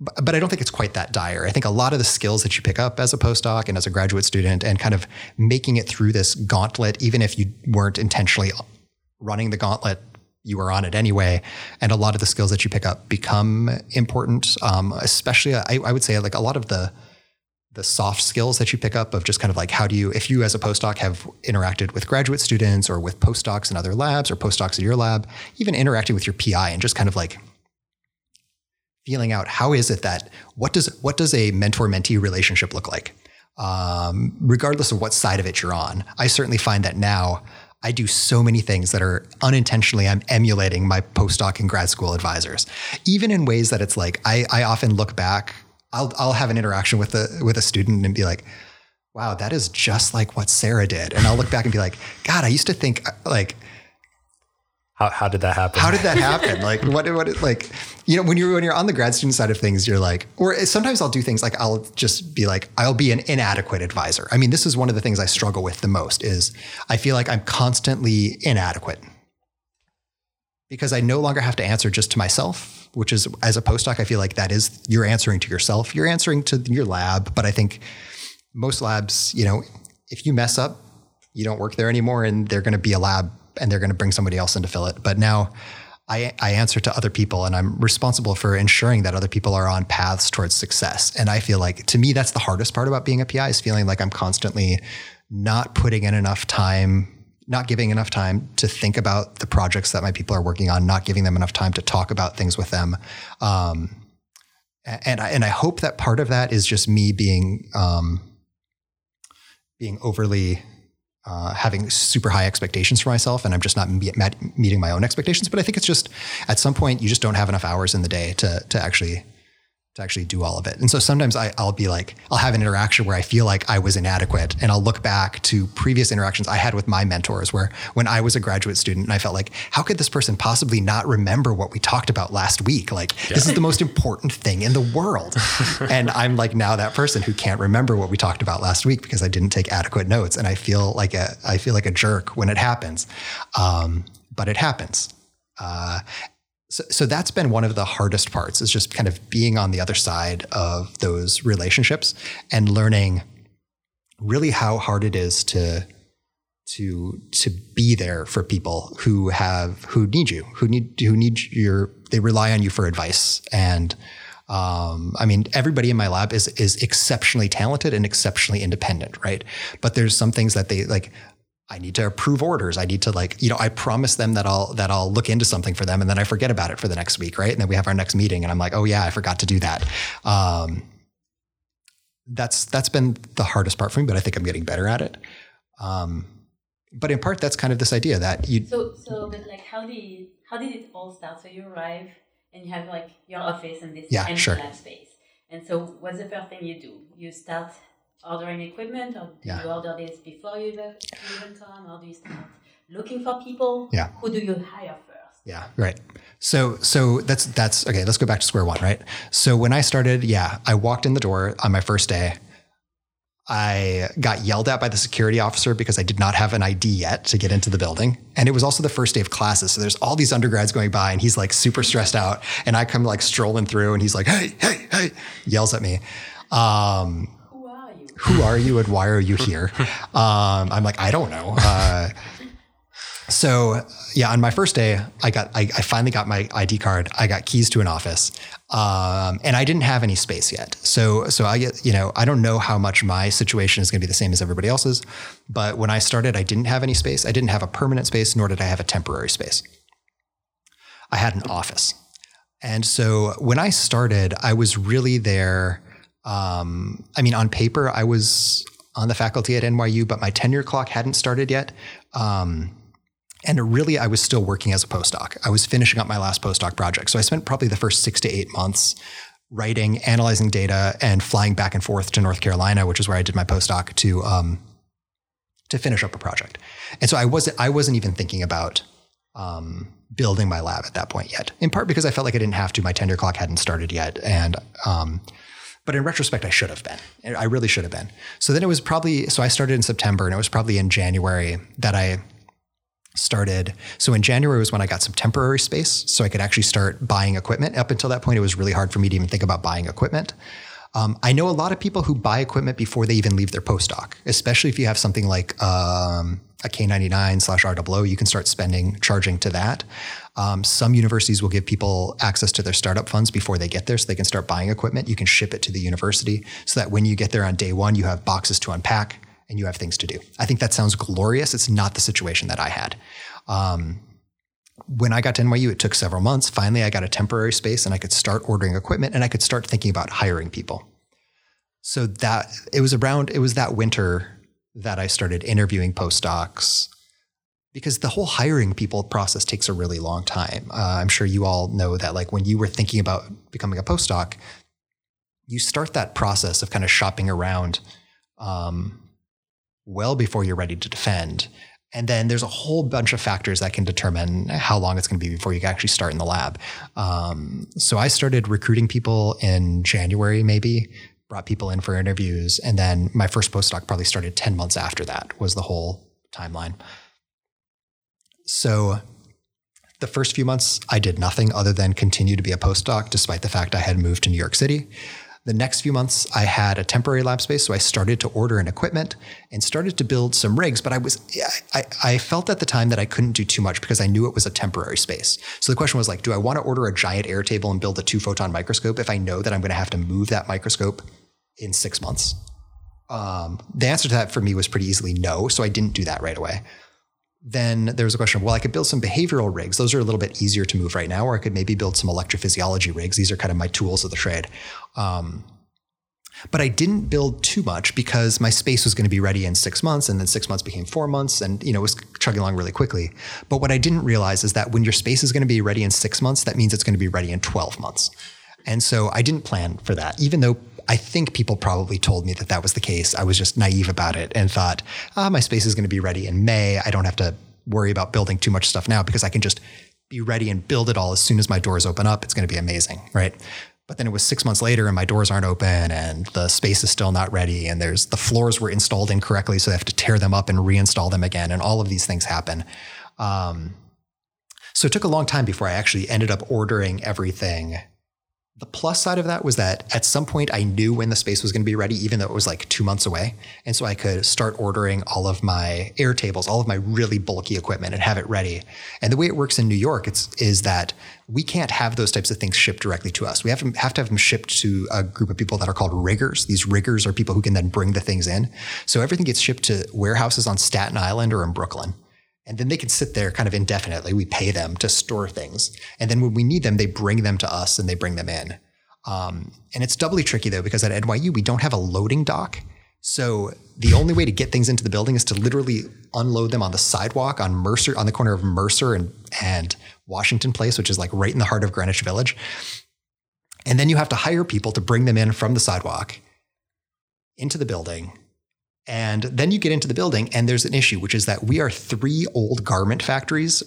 but, but I don't think it's quite that dire. I think a lot of the skills that you pick up as a postdoc and as a graduate student, and kind of making it through this gauntlet, even if you weren't intentionally running the gauntlet, you were on it anyway. And a lot of the skills that you pick up become important. Um, especially, I, I would say, like a lot of the the soft skills that you pick up of just kind of like, how do you, if you as a postdoc have interacted with graduate students or with postdocs in other labs or postdocs in your lab, even interacting with your P I, and just kind of like feeling out, how is it that, what does, what does a mentor-mentee relationship look like? Um, regardless of what side of it you're on, I certainly find that now I do so many things that are unintentionally, I'm emulating my postdoc and grad school advisors, even in ways that it's like, I, I often look back, I'll I'll have an interaction with a with a student and be like, wow, that is just like what Sarah did. And I'll look back and be like, God, I used to think like, how how did that happen? How did that happen? Like what what like, you know, when you're when you're on the grad student side of things, you're like, or sometimes I'll do things like, I'll just be like, I'll be an inadequate advisor. I mean, this is one of the things I struggle with the most, is I feel like I'm constantly inadequate, because I no longer have to answer just to myself, which is, as a postdoc, I feel like that is, you're answering to yourself, you're answering to your lab. But I think most labs, you know, if you mess up, you don't work there anymore, and they're going to be a lab, and they're going to bring somebody else in to fill it. But now I, I answer to other people, and I'm responsible for ensuring that other people are on paths towards success. And I feel like, to me, that's the hardest part about being a P I, is feeling like I'm constantly not putting in enough time, not giving enough time to think about the projects that my people are working on, not giving them enough time to talk about things with them. Um, and I, and I hope that part of that is just me being, um, being overly, uh, having super high expectations for myself, and I'm just not me- meeting my own expectations. But I think it's just, at some point, you just don't have enough hours in the day to, to actually, to actually do all of it. And so sometimes I, I'll be like, I'll have an interaction where I feel like I was inadequate, and I'll look back to previous interactions I had with my mentors, where when I was a graduate student, and I felt like, how could this person possibly not remember what we talked about last week? Like, yeah. this is the most important thing in the world. And I'm like, now that person who can't remember what we talked about last week because I didn't take adequate notes. And I feel like a, I feel like a jerk when it happens. Um, but it happens. Uh, So, so that's been one of the hardest parts, is just kind of being on the other side of those relationships and learning really how hard it is to, to, to be there for people who have, who need you, who need, who need your, they rely on you for advice. And, um, I mean, everybody in my lab is, is exceptionally talented and exceptionally independent, right? But there's some things that they like, I need to approve orders. I need to like, you know, I promise them that I'll, that I'll look into something for them, and then I forget about it for the next week. Right. And then we have our next meeting, and I'm like, oh yeah, I forgot to do that. Um, that's, that's been the hardest part for me, but I think I'm getting better at it. Um, but in part, that's kind of this idea that you. So, so, but like, how did how did it all start? So you arrive and you have like your office and this yeah, empty sure. lab space. And so, what's the first thing you do? You start ordering equipment, or do yeah. you order this before you even, even come, or do you start looking for people? Yeah. Who do you hire first? Yeah, right. So, so that's that's okay. Let's go back to square one, right? So when I started, yeah, I walked in the door on my first day. I got yelled at by the security officer because I did not have an I D yet to get into the building. And it was also the first day of classes. So there's all these undergrads going by and he's like super stressed out. And I come like strolling through and he's like, hey, hey, hey, yells at me. Um, who are you? Who are you and why are you here? um, I'm like, I don't know. Uh, so yeah, on my first day, I got, I, I finally got my I D card. I got keys to an office. Um, and I didn't have any space yet. So, so I get, you know, I don't know how much my situation is going to be the same as everybody else's, but when I started, I didn't have any space. I didn't have a permanent space, nor did I have a temporary space. I had an office. And so when I started, I was really there. Um, I mean, on paper, I was on the faculty at N Y U, but my tenure clock hadn't started yet. Um, And really, I was still working as a postdoc. I was finishing up my last postdoc project. So I spent probably the first six to eight months writing, analyzing data, and flying back and forth to North Carolina, which is where I did my postdoc, to um, to finish up a project. And so I wasn't I wasn't even thinking about um, building my lab at that point yet, in part because I felt like I didn't have to. My tenure clock hadn't started yet. and um, But in retrospect, I should have been. I really should have been. So then it was probably, so I started in September, and it was probably in January that I started. So in January was when I got some temporary space so I could actually start buying equipment. Up until that point, it was really hard for me to even think about buying equipment. Um, I know a lot of people who buy equipment before they even leave their postdoc, especially if you have something like um, a K ninety-nine slash R O O, you can start spending, charging to that. Um, some universities will give people access to their startup funds before they get there so they can start buying equipment. You can ship it to the university so that when you get there on day one, you have boxes to unpack and you have things to do. I think that sounds glorious. It's not the situation that I had. Um, when I got to N Y U, it took several months. Finally, I got a temporary space and I could start ordering equipment and I could start thinking about hiring people. So that it was around, it was that winter that I started interviewing postdocs, because the whole hiring people process takes a really long time. Uh, I'm sure you all know that, like, when you were thinking about becoming a postdoc, you start that process of kind of shopping around, um, well before you're ready to defend. And then there's a whole bunch of factors that can determine how long it's going to be before you can actually start in the lab. Um, so I started recruiting people in January, maybe, brought people in for interviews. And then my first postdoc probably started ten months after that was the whole timeline. So the first few months, I did nothing other than continue to be a postdoc, despite the fact I had moved to New York City. The next few months, I had a temporary lab space, so I started to order an equipment and started to build some rigs, but I was I, I felt at the time that I couldn't do too much because I knew it was a temporary space. So the question was, like, do I want to order a giant air table and build a two-photon microscope if I know that I'm going to have to move that microscope in six months? Um, the answer to that for me was pretty easily no, so I didn't do that right away. Then there was a question of, well, I could build some behavioral rigs. Those are a little bit easier to move right now, or I could maybe build some electrophysiology rigs. These are kind of my tools of the trade. Um, but I didn't build too much because my space was going to be ready in six months, and then six months became four months, and, you know, it was chugging along really quickly. But what I didn't realize is that when your space is going to be ready in six months, that means it's going to be ready in twelve months. And so I didn't plan for that, even though I think people probably told me that that was the case. I was just naive about it and thought, ah, my space is going to be ready in May. I don't have to worry about building too much stuff now because I can just be ready and build it all as soon as my doors open up. It's going to be amazing, right? But then it was six months later and my doors aren't open and the space is still not ready and there's the floors were installed incorrectly, so they have to tear them up and reinstall them again, and all of these things happen. Um, so it took a long time before I actually ended up ordering everything. The plus side of that was that at some point I knew when the space was going to be ready, even though it was like two months away. And so I could start ordering all of my air tables, all of my really bulky equipment, and have it ready. And the way it works in New York it's, is that we can't have those types of things shipped directly to us. We have to have to have them shipped to a group of people that are called riggers. These riggers are people who can then bring the things in. So everything gets shipped to warehouses on Staten Island or in Brooklyn. And then they can sit there kind of indefinitely. We pay them to store things. And then when we need them, they bring them to us and they bring them in. Um, and it's doubly tricky, though, because at N Y U, we don't have a loading dock. So the only way to get things into the building is to literally unload them on the sidewalk on Mercer, on the corner of Mercer and, and Washington Place, which is like right in the heart of Greenwich Village. And then you have to hire people to bring them in from the sidewalk into the building. And then you get into the building and there's an issue, which is that we are three old garment factories,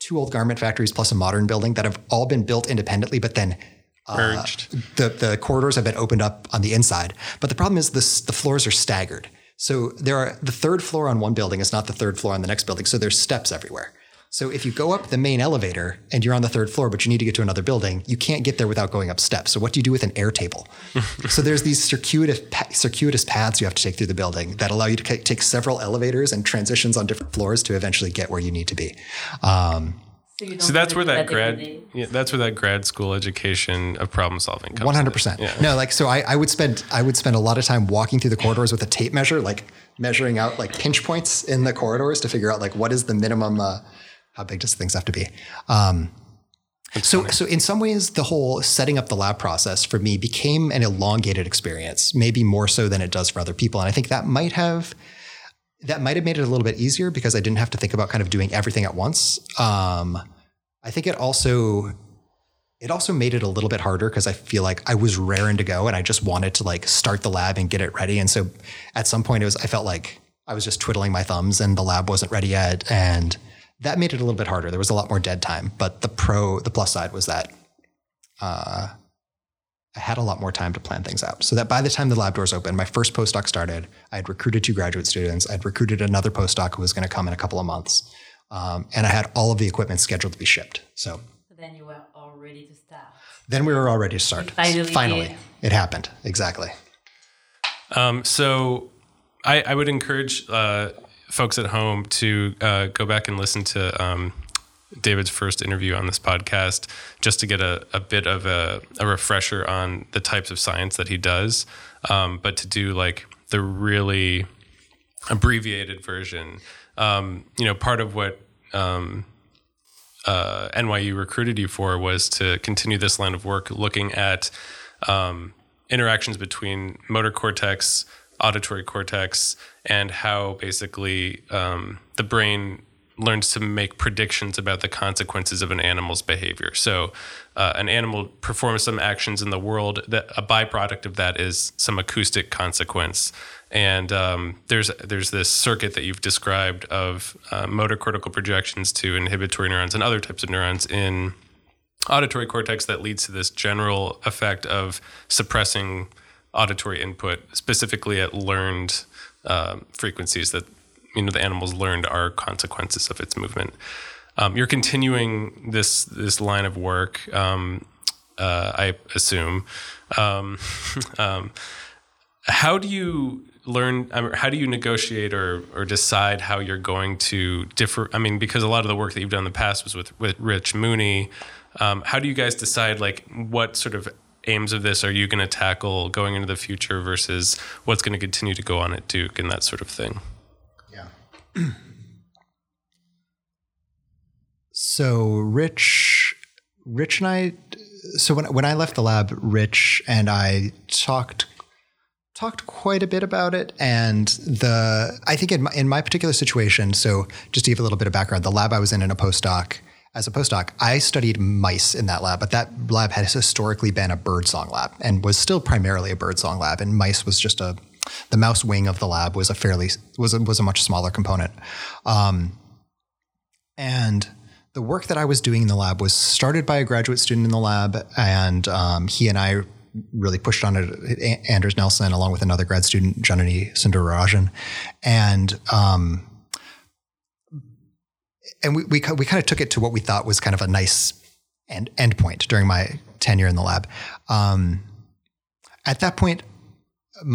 two old garment factories plus a modern building that have all been built independently, but then uh, the, the corridors have been opened up on the inside. But the problem is this, the floors are staggered. So there are the third floor on one building is not the third floor on the next building. So there's steps everywhere. So if you go up the main elevator and you're on the third floor, but you need to get to another building, you can't get there without going up steps. So what do you do with an air table? So there's these circuitous circuitous paths you have to take through the building that allow you to take several elevators and transitions on different floors to eventually get where you need to be. Um, so you don't so that's where that grad, yeah, that's where that grad school education of problem solving comes. one hundred percent. Yeah. No, like so I, I would spend I would spend a lot of time walking through the corridors with a tape measure, like measuring out like pinch points in the corridors to figure out like what is the minimum. Uh, How big does things have to be? Um, so, funny. so in some ways, the whole setting up the lab process for me became an elongated experience, maybe more so than it does for other people. And I think that might have that might have made it a little bit easier because I didn't have to think about kind of doing everything at once. Um, I think it also it also made it a little bit harder because I feel like I was raring to go and I just wanted to like start the lab and get it ready. And so, at some point, it was I felt like I was just twiddling my thumbs and the lab wasn't ready yet, and that made it a little bit harder. There was a lot more dead time, but the pro, the plus side was that uh, I had a lot more time to plan things out. So that by the time the lab doors opened, my first postdoc started, I had recruited two graduate students. I'd recruited another postdoc who was going to come in a couple of months. Um, and I had all of the equipment scheduled to be shipped. So, so then you were all ready to start. Then we were all ready to start. Finally, Finally it. it happened. Exactly. Um, so I, I would encourage uh, folks at home to uh, go back and listen to um, David's first interview on this podcast just to get a, a bit of a, a refresher on the types of science that he does, um, but to do like the really abbreviated version. Um, you know, part of what um, uh, N Y U recruited you for was to continue this line of work looking at um, interactions between motor cortex, auditory cortex, and how basically um, the brain learns to make predictions about the consequences of an animal's behavior. So uh, an animal performs some actions in the world that a byproduct of that is some acoustic consequence. And um, there's there's this circuit that you've described of uh, motor cortical projections to inhibitory neurons and other types of neurons in auditory cortex that leads to this general effect of suppressing auditory input, specifically at learned uh, frequencies that, you know, the animals learned are consequences of its movement. Um, you're continuing this this line of work, um, uh, I assume. Um, um, how do you learn? I mean, how do you negotiate or or decide how you're going to differ? I mean, because a lot of the work that you've done in the past was with with Rich Mooney. Um, how do you guys decide like what sort of aims of this are you going to tackle going into the future versus what's going to continue to go on at Duke and that sort of thing? Yeah. So Rich, Rich and I, so when, when I left the lab, Rich and I talked, talked quite a bit about it. And the, I think in my, in my particular situation, so just to give a little bit of background, the lab I was in in a postdoc, As a postdoc, I studied mice in that lab, but that lab has historically been a birdsong lab and was still primarily a birdsong lab. And mice was just a, the mouse wing of the lab was a fairly, was a, was a much smaller component. Um, and the work that I was doing in the lab was started by a graduate student in the lab. And um, he and I really pushed on it, Anders Nelson, along with another grad student, Janani Sundararajan. And, um, And we, we we kind of took it to what we thought was kind of a nice end, end point during my tenure in the lab. Um, at that point,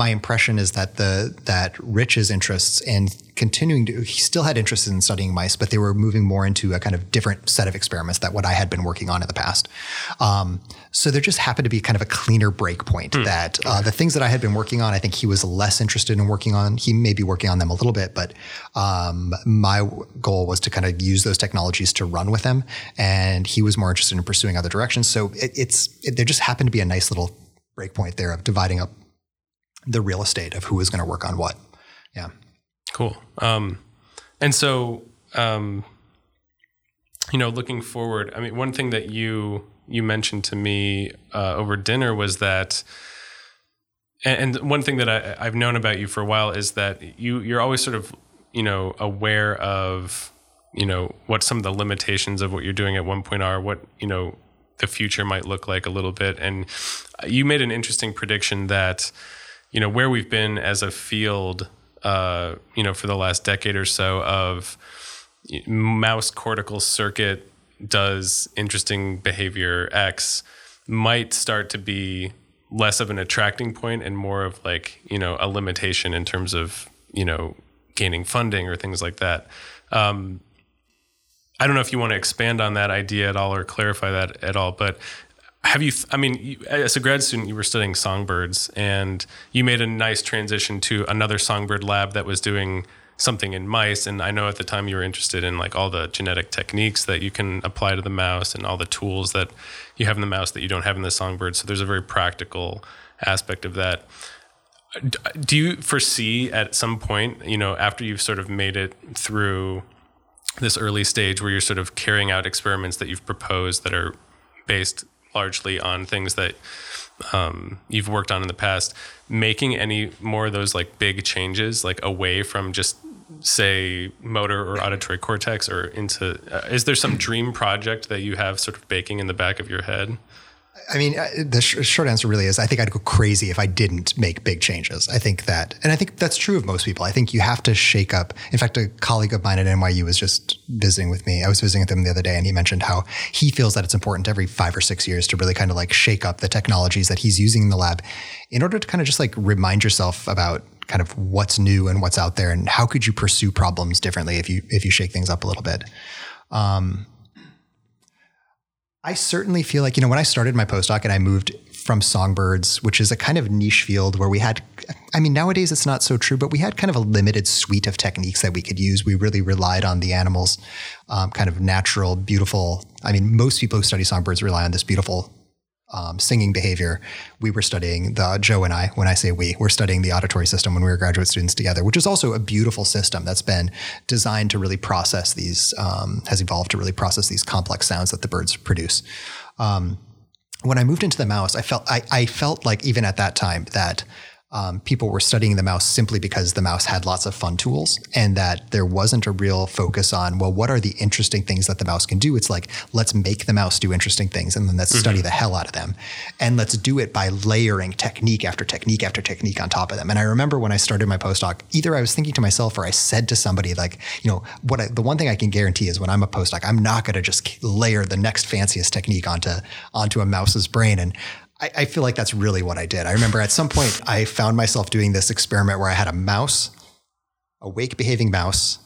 my impression is that the that Rich's interests in continuing to, he still had interests in studying mice, but they were moving more into a kind of different set of experiments than what I had been working on in the past. Um, so there just happened to be kind of a cleaner break point mm. that uh, the things that I had been working on, I think he was less interested in working on. He may be working on them a little bit, but um, my goal was to kind of use those technologies to run with them. And he was more interested in pursuing other directions. So it, it's, it, there just happened to be a nice little break point there of dividing up the real estate of who is going to work on what. Yeah. Cool. Um, and so, um, you know, looking forward, I mean, one thing that you, you mentioned to me, uh, over dinner was that, and, and one thing that I, I've known about you for a while is that you, you're always sort of, you know, aware of, you know, what some of the limitations of what you're doing at one point are, what, you know, the future might look like a little bit. And you made an interesting prediction that, you know, where we've been as a field, uh, you know, for the last decade or so of mouse cortical circuit does interesting behavior X might start to be less of an attracting point and more of like, you know, a limitation in terms of, you know, gaining funding or things like that. Um, I don't know if you want to expand on that idea at all or clarify that at all, but have you, th- I mean, you, as a grad student, you were studying songbirds and you made a nice transition to another songbird lab that was doing something in mice. And I know at the time you were interested in like all the genetic techniques that you can apply to the mouse and all the tools that you have in the mouse that you don't have in the songbird. So there's a very practical aspect of that. Do you foresee at some point, you know, after you've sort of made it through this early stage where you're sort of carrying out experiments that you've proposed that are based largely on things that um, you've worked on in the past, making any more of those like big changes, like away from just say motor or auditory cortex or into, uh, is there some dream project that you have sort of baking in the back of your head? I mean, the sh- short answer really is I think I'd go crazy if I didn't make big changes. I think that, and I think that's true of most people. I think you have to shake up. In fact, a colleague of mine at N Y U was just visiting with me. I was visiting with him the other day and he mentioned how he feels that it's important every five or six years to really kind of like shake up the technologies that he's using in the lab in order to kind of just like remind yourself about kind of what's new and what's out there and how could you pursue problems differently if you, if you shake things up a little bit. Um, I certainly feel like, you know, when I started my postdoc and I moved from songbirds, which is a kind of niche field where we had, I mean, nowadays it's not so true, but we had kind of a limited suite of techniques that we could use. We really relied on the animals, um, kind of natural, beautiful. I mean, most people who study songbirds rely on this beautiful um, singing behavior. We were studying the, Joe and I, when I say we, we're studying the auditory system when we were graduate students together, which is also a beautiful system that's been designed to really process these, um, has evolved to really process these complex sounds that the birds produce. Um, when I moved into the mouse, I felt, I, I felt like even at that time that, um, people were studying the mouse simply because the mouse had lots of fun tools and that there wasn't a real focus on, well, what are the interesting things that the mouse can do? It's like, let's make the mouse do interesting things and then let's mm-hmm. study the hell out of them. And let's do it by layering technique after technique after technique on top of them. And I remember when I started my postdoc, either I was thinking to myself or I said to somebody like, you know, what I, the one thing I can guarantee is when I'm a postdoc, I'm not going to just layer the next fanciest technique onto, onto a mouse's brain. And I feel like that's really what I did. I remember at some point I found myself doing this experiment where I had a mouse, a wake behaving mouse,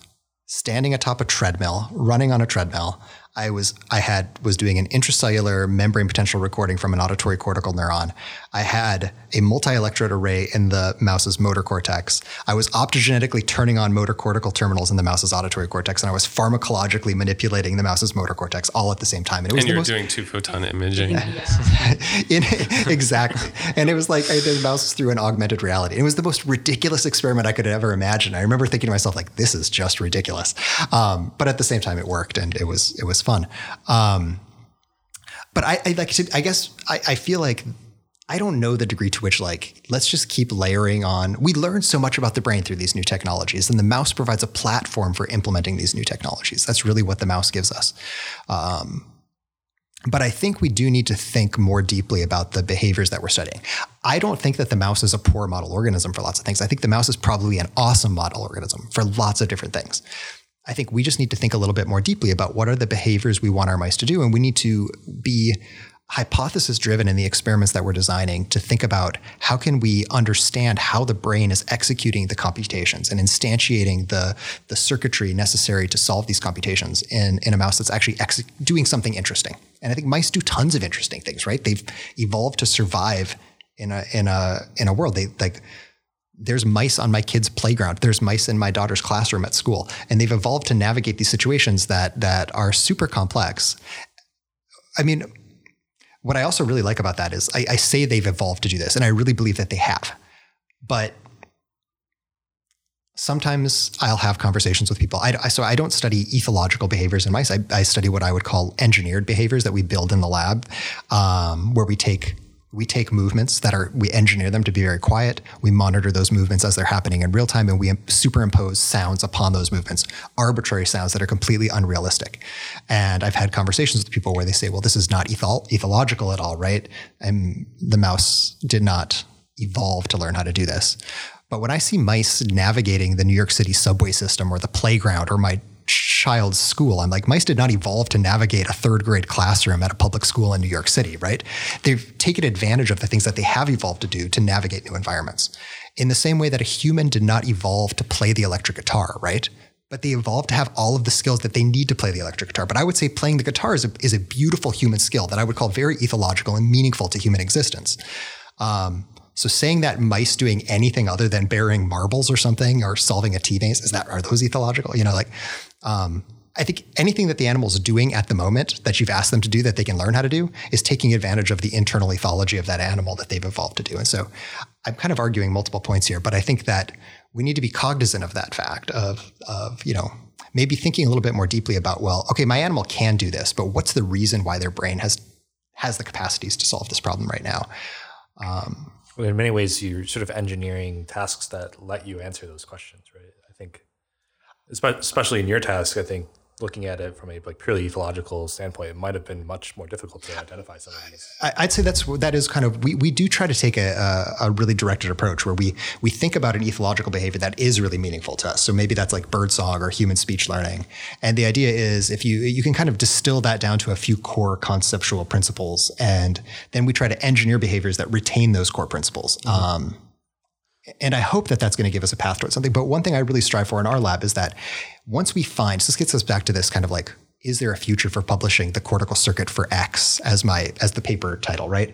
standing atop a treadmill, running on a treadmill. I was I had was doing an intracellular membrane potential recording from an auditory cortical neuron. I had a multi-electrode array in the mouse's motor cortex. I was optogenetically turning on motor cortical terminals in the mouse's auditory cortex, and I was pharmacologically manipulating the mouse's motor cortex all at the same time. And, it was and the you're most, doing two-photon imaging. Yeah. in, exactly. And it was like I, the mouse was through an augmented reality. It was the most ridiculous experiment I could ever imagine. I remember thinking to myself, like, this is just ridiculous. Um, but at the same time, it worked, and it was it was fun. Um, but I, I like to, I guess I, I feel like I don't know the degree to which, like, let's just keep layering on. We learn so much about the brain through these new technologies, and the mouse provides a platform for implementing these new technologies. That's really what the mouse gives us. Um, but I think we do need to think more deeply about the behaviors that we're studying. I don't think that the mouse is a poor model organism for lots of things. I think the mouse is probably an awesome model organism for lots of different things. I think we just need to think a little bit more deeply about what are the behaviors we want our mice to do, and we need to be hypothesis driven in the experiments that we're designing to think about how can we understand how the brain is executing the computations and instantiating the, the circuitry necessary to solve these computations in, in a mouse that's actually ex- doing something interesting. And I think mice do tons of interesting things, right? They've evolved to survive in a, in a, in a world. They like, there's mice on my kid's playground. There's mice in my daughter's classroom at school, and they've evolved to navigate these situations that, that are super complex. I mean, what I also really like about that is I, I say they've evolved to do this, and I really believe that they have. But sometimes I'll have conversations with people. I, I, so I don't study ethological behaviors in mice. I, I study what I would call engineered behaviors that we build in the lab, um, where we take we take movements that are, we engineer them to be very quiet. We monitor those movements as they're happening in real time, and we superimpose sounds upon those movements, arbitrary sounds that are completely unrealistic. And I've had conversations with people where they say, well, this is not ethol- ethological at all, right? And the mouse did not evolve to learn how to do this. But when I see mice navigating the New York City subway system or the playground or my child's school, I'm like, mice did not evolve to navigate a third grade classroom at a public school in New York City, right? They've taken advantage of the things that they have evolved to do to navigate new environments. In the same way that a human did not evolve to play the electric guitar, right? But they evolved to have all of the skills that they need to play the electric guitar. But I would say playing the guitar is a, is a beautiful human skill that I would call very ethological and meaningful to human existence. Um, So saying that mice doing anything other than burying marbles or something or solving a tea maze, is that, are those ethological? You know, like, um, I think anything that the animal's doing at the moment that you've asked them to do that they can learn how to do is taking advantage of the internal ethology of that animal that they've evolved to do. And so I'm kind of arguing multiple points here, but I think that we need to be cognizant of that fact of, of, you know, maybe thinking a little bit more deeply about, well, okay, my animal can do this, but what's the reason why their brain has, has the capacities to solve this problem right now? Um, In many ways, you're sort of engineering tasks that let you answer those questions, right? I think, especially in your task, I think looking at it from a like purely ethological standpoint, it might have been much more difficult to identify some of these. I'd say that's that is kind of we we do try to take a a really directed approach where we we think about an ethological behavior that is really meaningful to us. So maybe that's like birdsong or human speech learning, and the idea is if you you can kind of distill that down to a few core conceptual principles, and then we try to engineer behaviors that retain those core principles. Mm-hmm. Um, And I hope that that's going to give us a path towards something. But one thing I really strive for in our lab is that once we find, so this gets us back to this kind of like, is there a future for publishing the cortical circuit for X as my, as the paper title, right?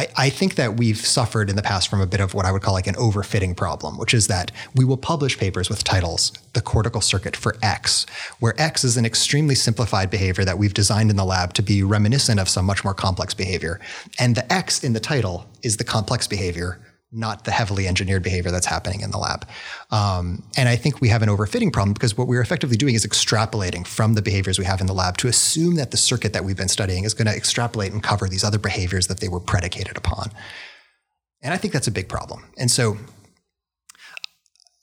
I, I think that we've suffered in the past from a bit of what I would call like an overfitting problem, which is that we will publish papers with titles, the cortical circuit for X, where X is an extremely simplified behavior that we've designed in the lab to be reminiscent of some much more complex behavior. And the X in the title is the complex behavior, not the heavily engineered behavior that's happening in the lab. Um, and I think we have an overfitting problem because what we're effectively doing is extrapolating from the behaviors we have in the lab to assume that the circuit that we've been studying is going to extrapolate and cover these other behaviors that they were predicated upon. And I think that's a big problem. And so,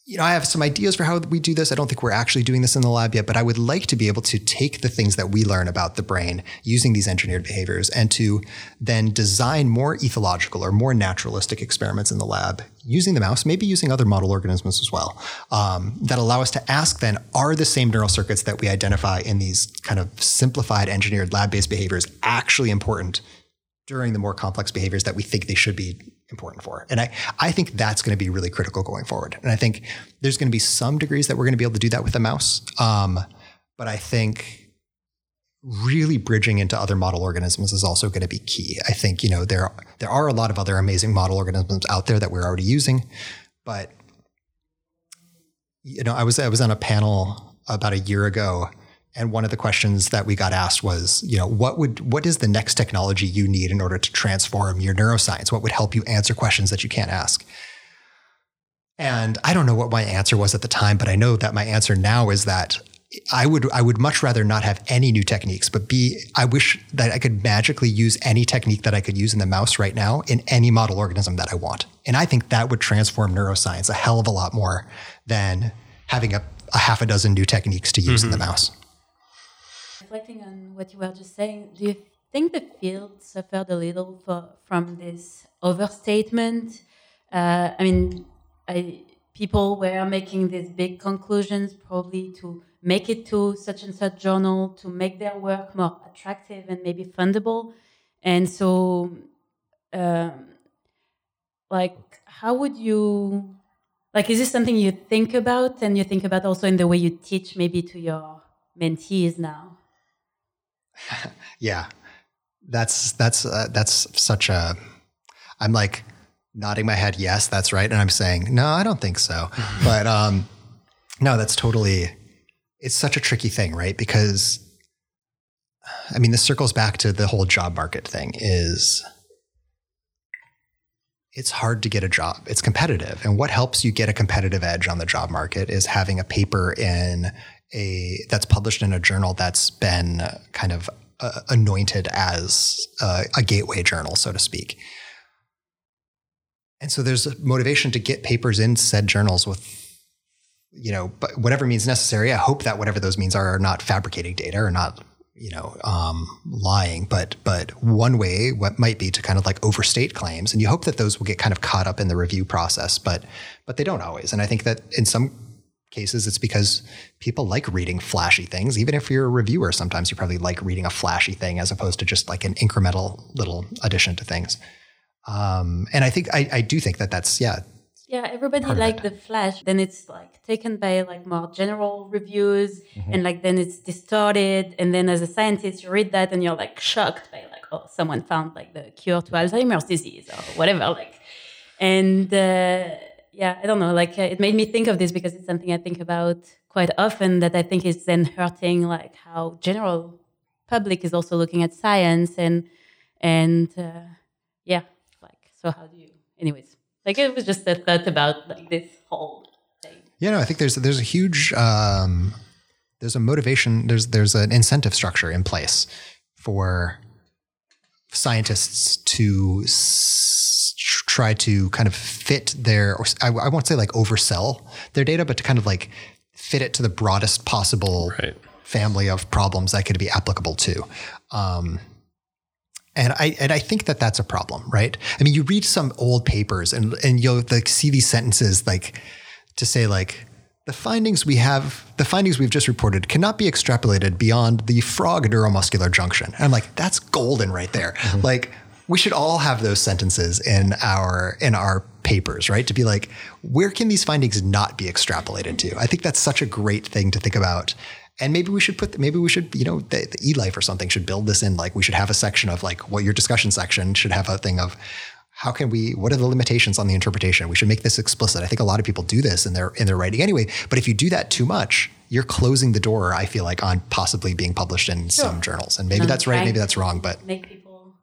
you know, I have some ideas for how we do this. I don't think we're actually doing this in the lab yet, but I would like to be able to take the things that we learn about the brain using these engineered behaviors and to then design more ethological or more naturalistic experiments in the lab using the mouse, maybe using other model organisms as well, um, that allow us to ask then, are the same neural circuits that we identify in these kind of simplified engineered lab-based behaviors actually important during the more complex behaviors that we think they should be important for? And I, I think that's going to be really critical going forward. And I think there's going to be some degrees that we're going to be able to do that with a mouse. Um, but I think really bridging into other model organisms is also going to be key. I think, you know, there, there are a lot of other amazing model organisms out there that we're already using, but, you know, I was, I was on a panel about a year ago, and one of the questions that we got asked was, you know, what would, what is the next technology you need in order to transform your neuroscience? What would help you answer questions that you can't ask? And I don't know what my answer was at the time, but I know that my answer now is that I would, I would much rather not have any new techniques, but be, I wish that I could magically use any technique that I could use in the mouse right now in any model organism that I want. And I think that would transform neuroscience a hell of a lot more than having a, a half a dozen new techniques to use mm-hmm. in the mouse. Reflecting on what you were just saying, do you think the field suffered a little for, from this overstatement? Uh, I mean, I, people were making these big conclusions probably to make it to such and such journal, to make their work more attractive and maybe fundable. And so, um, like, how would you, like, is this something you think about and you think about also in the way you teach maybe to your mentees now? Yeah, that's, that's, uh, that's such a, I'm like nodding my head. Yes, that's right. And I'm saying, no, I don't think so. Mm-hmm. But, um, no, that's totally, it's such a tricky thing, right? Because I mean, this circles back to the whole job market thing is it's hard to get a job. It's competitive. And what helps you get a competitive edge on the job market is having a paper in a that's published in a journal that's been kind of uh, anointed as uh, a gateway journal, so to speak. And so there's a motivation to get papers in said journals with, you know, but whatever means necessary. I hope that whatever those means are, are not fabricating data or not, you know, um, lying. But but one way what might be to kind of like overstate claims, and you hope that those will get kind of caught up in the review process, but but they don't always. And I think that in some cases it's because people like reading flashy things. Even if you're a reviewer, sometimes you probably like reading a flashy thing as opposed to just like an incremental little addition to things. Um, and I think, I, I do think that that's, yeah. Yeah. Everybody liked the flash. Then it's like taken by like more general reviews mm-hmm. and like, then it's distorted. And then as a scientist, you read that and you're like shocked by like, oh, someone found like the cure to Alzheimer's disease or whatever. Like, and, uh, yeah, I don't know. Like uh, it made me think of this because it's something I think about quite often that I think is then hurting like how general public is also looking at science and, and, uh, yeah. So how do you, anyways, like it was just a thought about like this whole thing. Yeah, no, I think there's, there's a huge, um, there's a motivation, there's, there's an incentive structure in place for scientists to s- try to kind of fit their, or I, I won't say like oversell their data, but to kind of like fit it to the broadest possible right. family of problems that could be applicable to, um, And I and I think that that's a problem, right? I mean, you read some old papers and and you'll like see these sentences like to say like the findings we have, the findings we've just reported cannot be extrapolated beyond the frog neuromuscular junction. And I'm like, that's golden right there. Mm-hmm. Like we should all have those sentences in our in our papers, right? To be like, where can these findings not be extrapolated to? I think that's such a great thing to think about. And maybe we should put, maybe we should, you know, the, the eLife or something should build this in. Like we should have a section of like, well, your discussion section should have a thing of how can we, what are the limitations on the interpretation? We should make this explicit. I think a lot of people do this in their, in their writing anyway, but if you do that too much, you're closing the door, I feel like, on possibly being published in sure. some journals. And maybe um, that's right, maybe that's wrong, but. Make people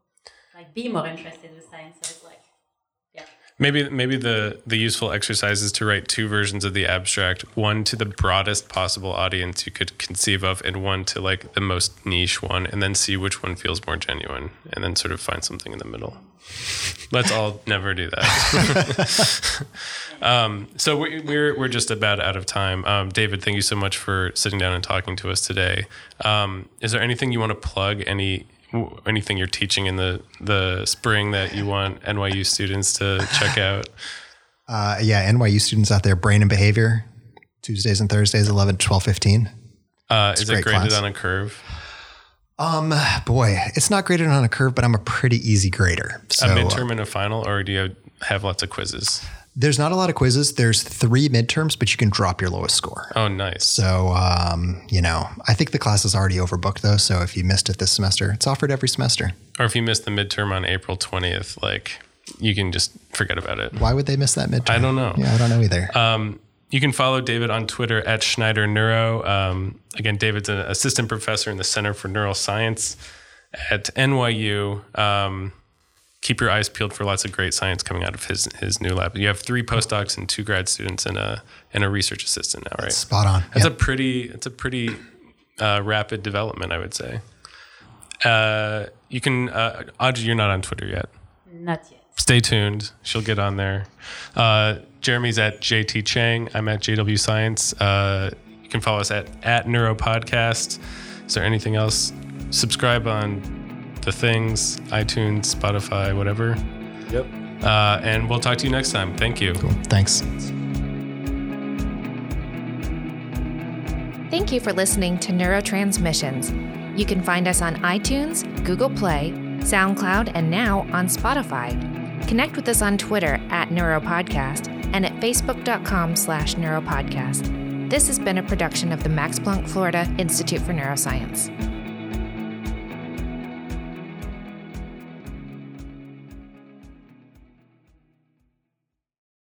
like be more interested in science. So it's like, yeah. Maybe, maybe the, the useful exercise is to write two versions of the abstract, one to the broadest possible audience you could conceive of and one to like the most niche one, and then see which one feels more genuine and then sort of find something in the middle. Let's all never do that. um, so we, we're, we're just about out of time. Um, David, thank you so much for sitting down and talking to us today. Um, is there anything you want to plug, any anything you're teaching in the, the spring that you want N Y U students to check out? Uh, yeah. N Y U students out there, brain and behavior, Tuesdays and Thursdays, eleven, twelve, fifteen. Uh, is it graded on a curve? Um, boy, it's not graded on a curve, but I'm a pretty easy grader. So, a midterm and a final, or do you have lots of quizzes? There's not a lot of quizzes. There's three midterms, but you can drop your lowest score. Oh, nice. So, um, you know, I think the class is already overbooked, though. So if you missed it this semester, it's offered every semester. Or if you missed the midterm on April twentieth, like you can just forget about it. Why would they miss that midterm? I don't know. Yeah, I don't know either. Um, you can follow David on Twitter at Schneider Neuro. Um, again, David's an assistant professor in the Center for Neuroscience at N Y U. Um, Keep your eyes peeled for lots of great science coming out of his his new lab. You have three postdocs and two grad students and a and a research assistant now, right? That's spot on. That's yep. a pretty that's a pretty uh, rapid development, I would say. Uh, you can uh, Audrey, you're not on Twitter yet. Not yet. Stay tuned. She'll get on there. Uh, Jeremy's at J T Chang. I'm at J W Science. Uh, you can follow us at at NeuroPodcast. Is there anything else? Subscribe on the things, iTunes, Spotify, whatever. Yep. Uh, and we'll talk to you next time. Thank you. Cool. Thanks. Thank you for listening to Neurotransmissions. You can find us on iTunes, Google Play, SoundCloud, and now on Spotify. Connect with us on Twitter at NeuroPodcast and at facebook.com slash NeuroPodcast. This has been a production of the Max Planck Florida Institute for Neuroscience.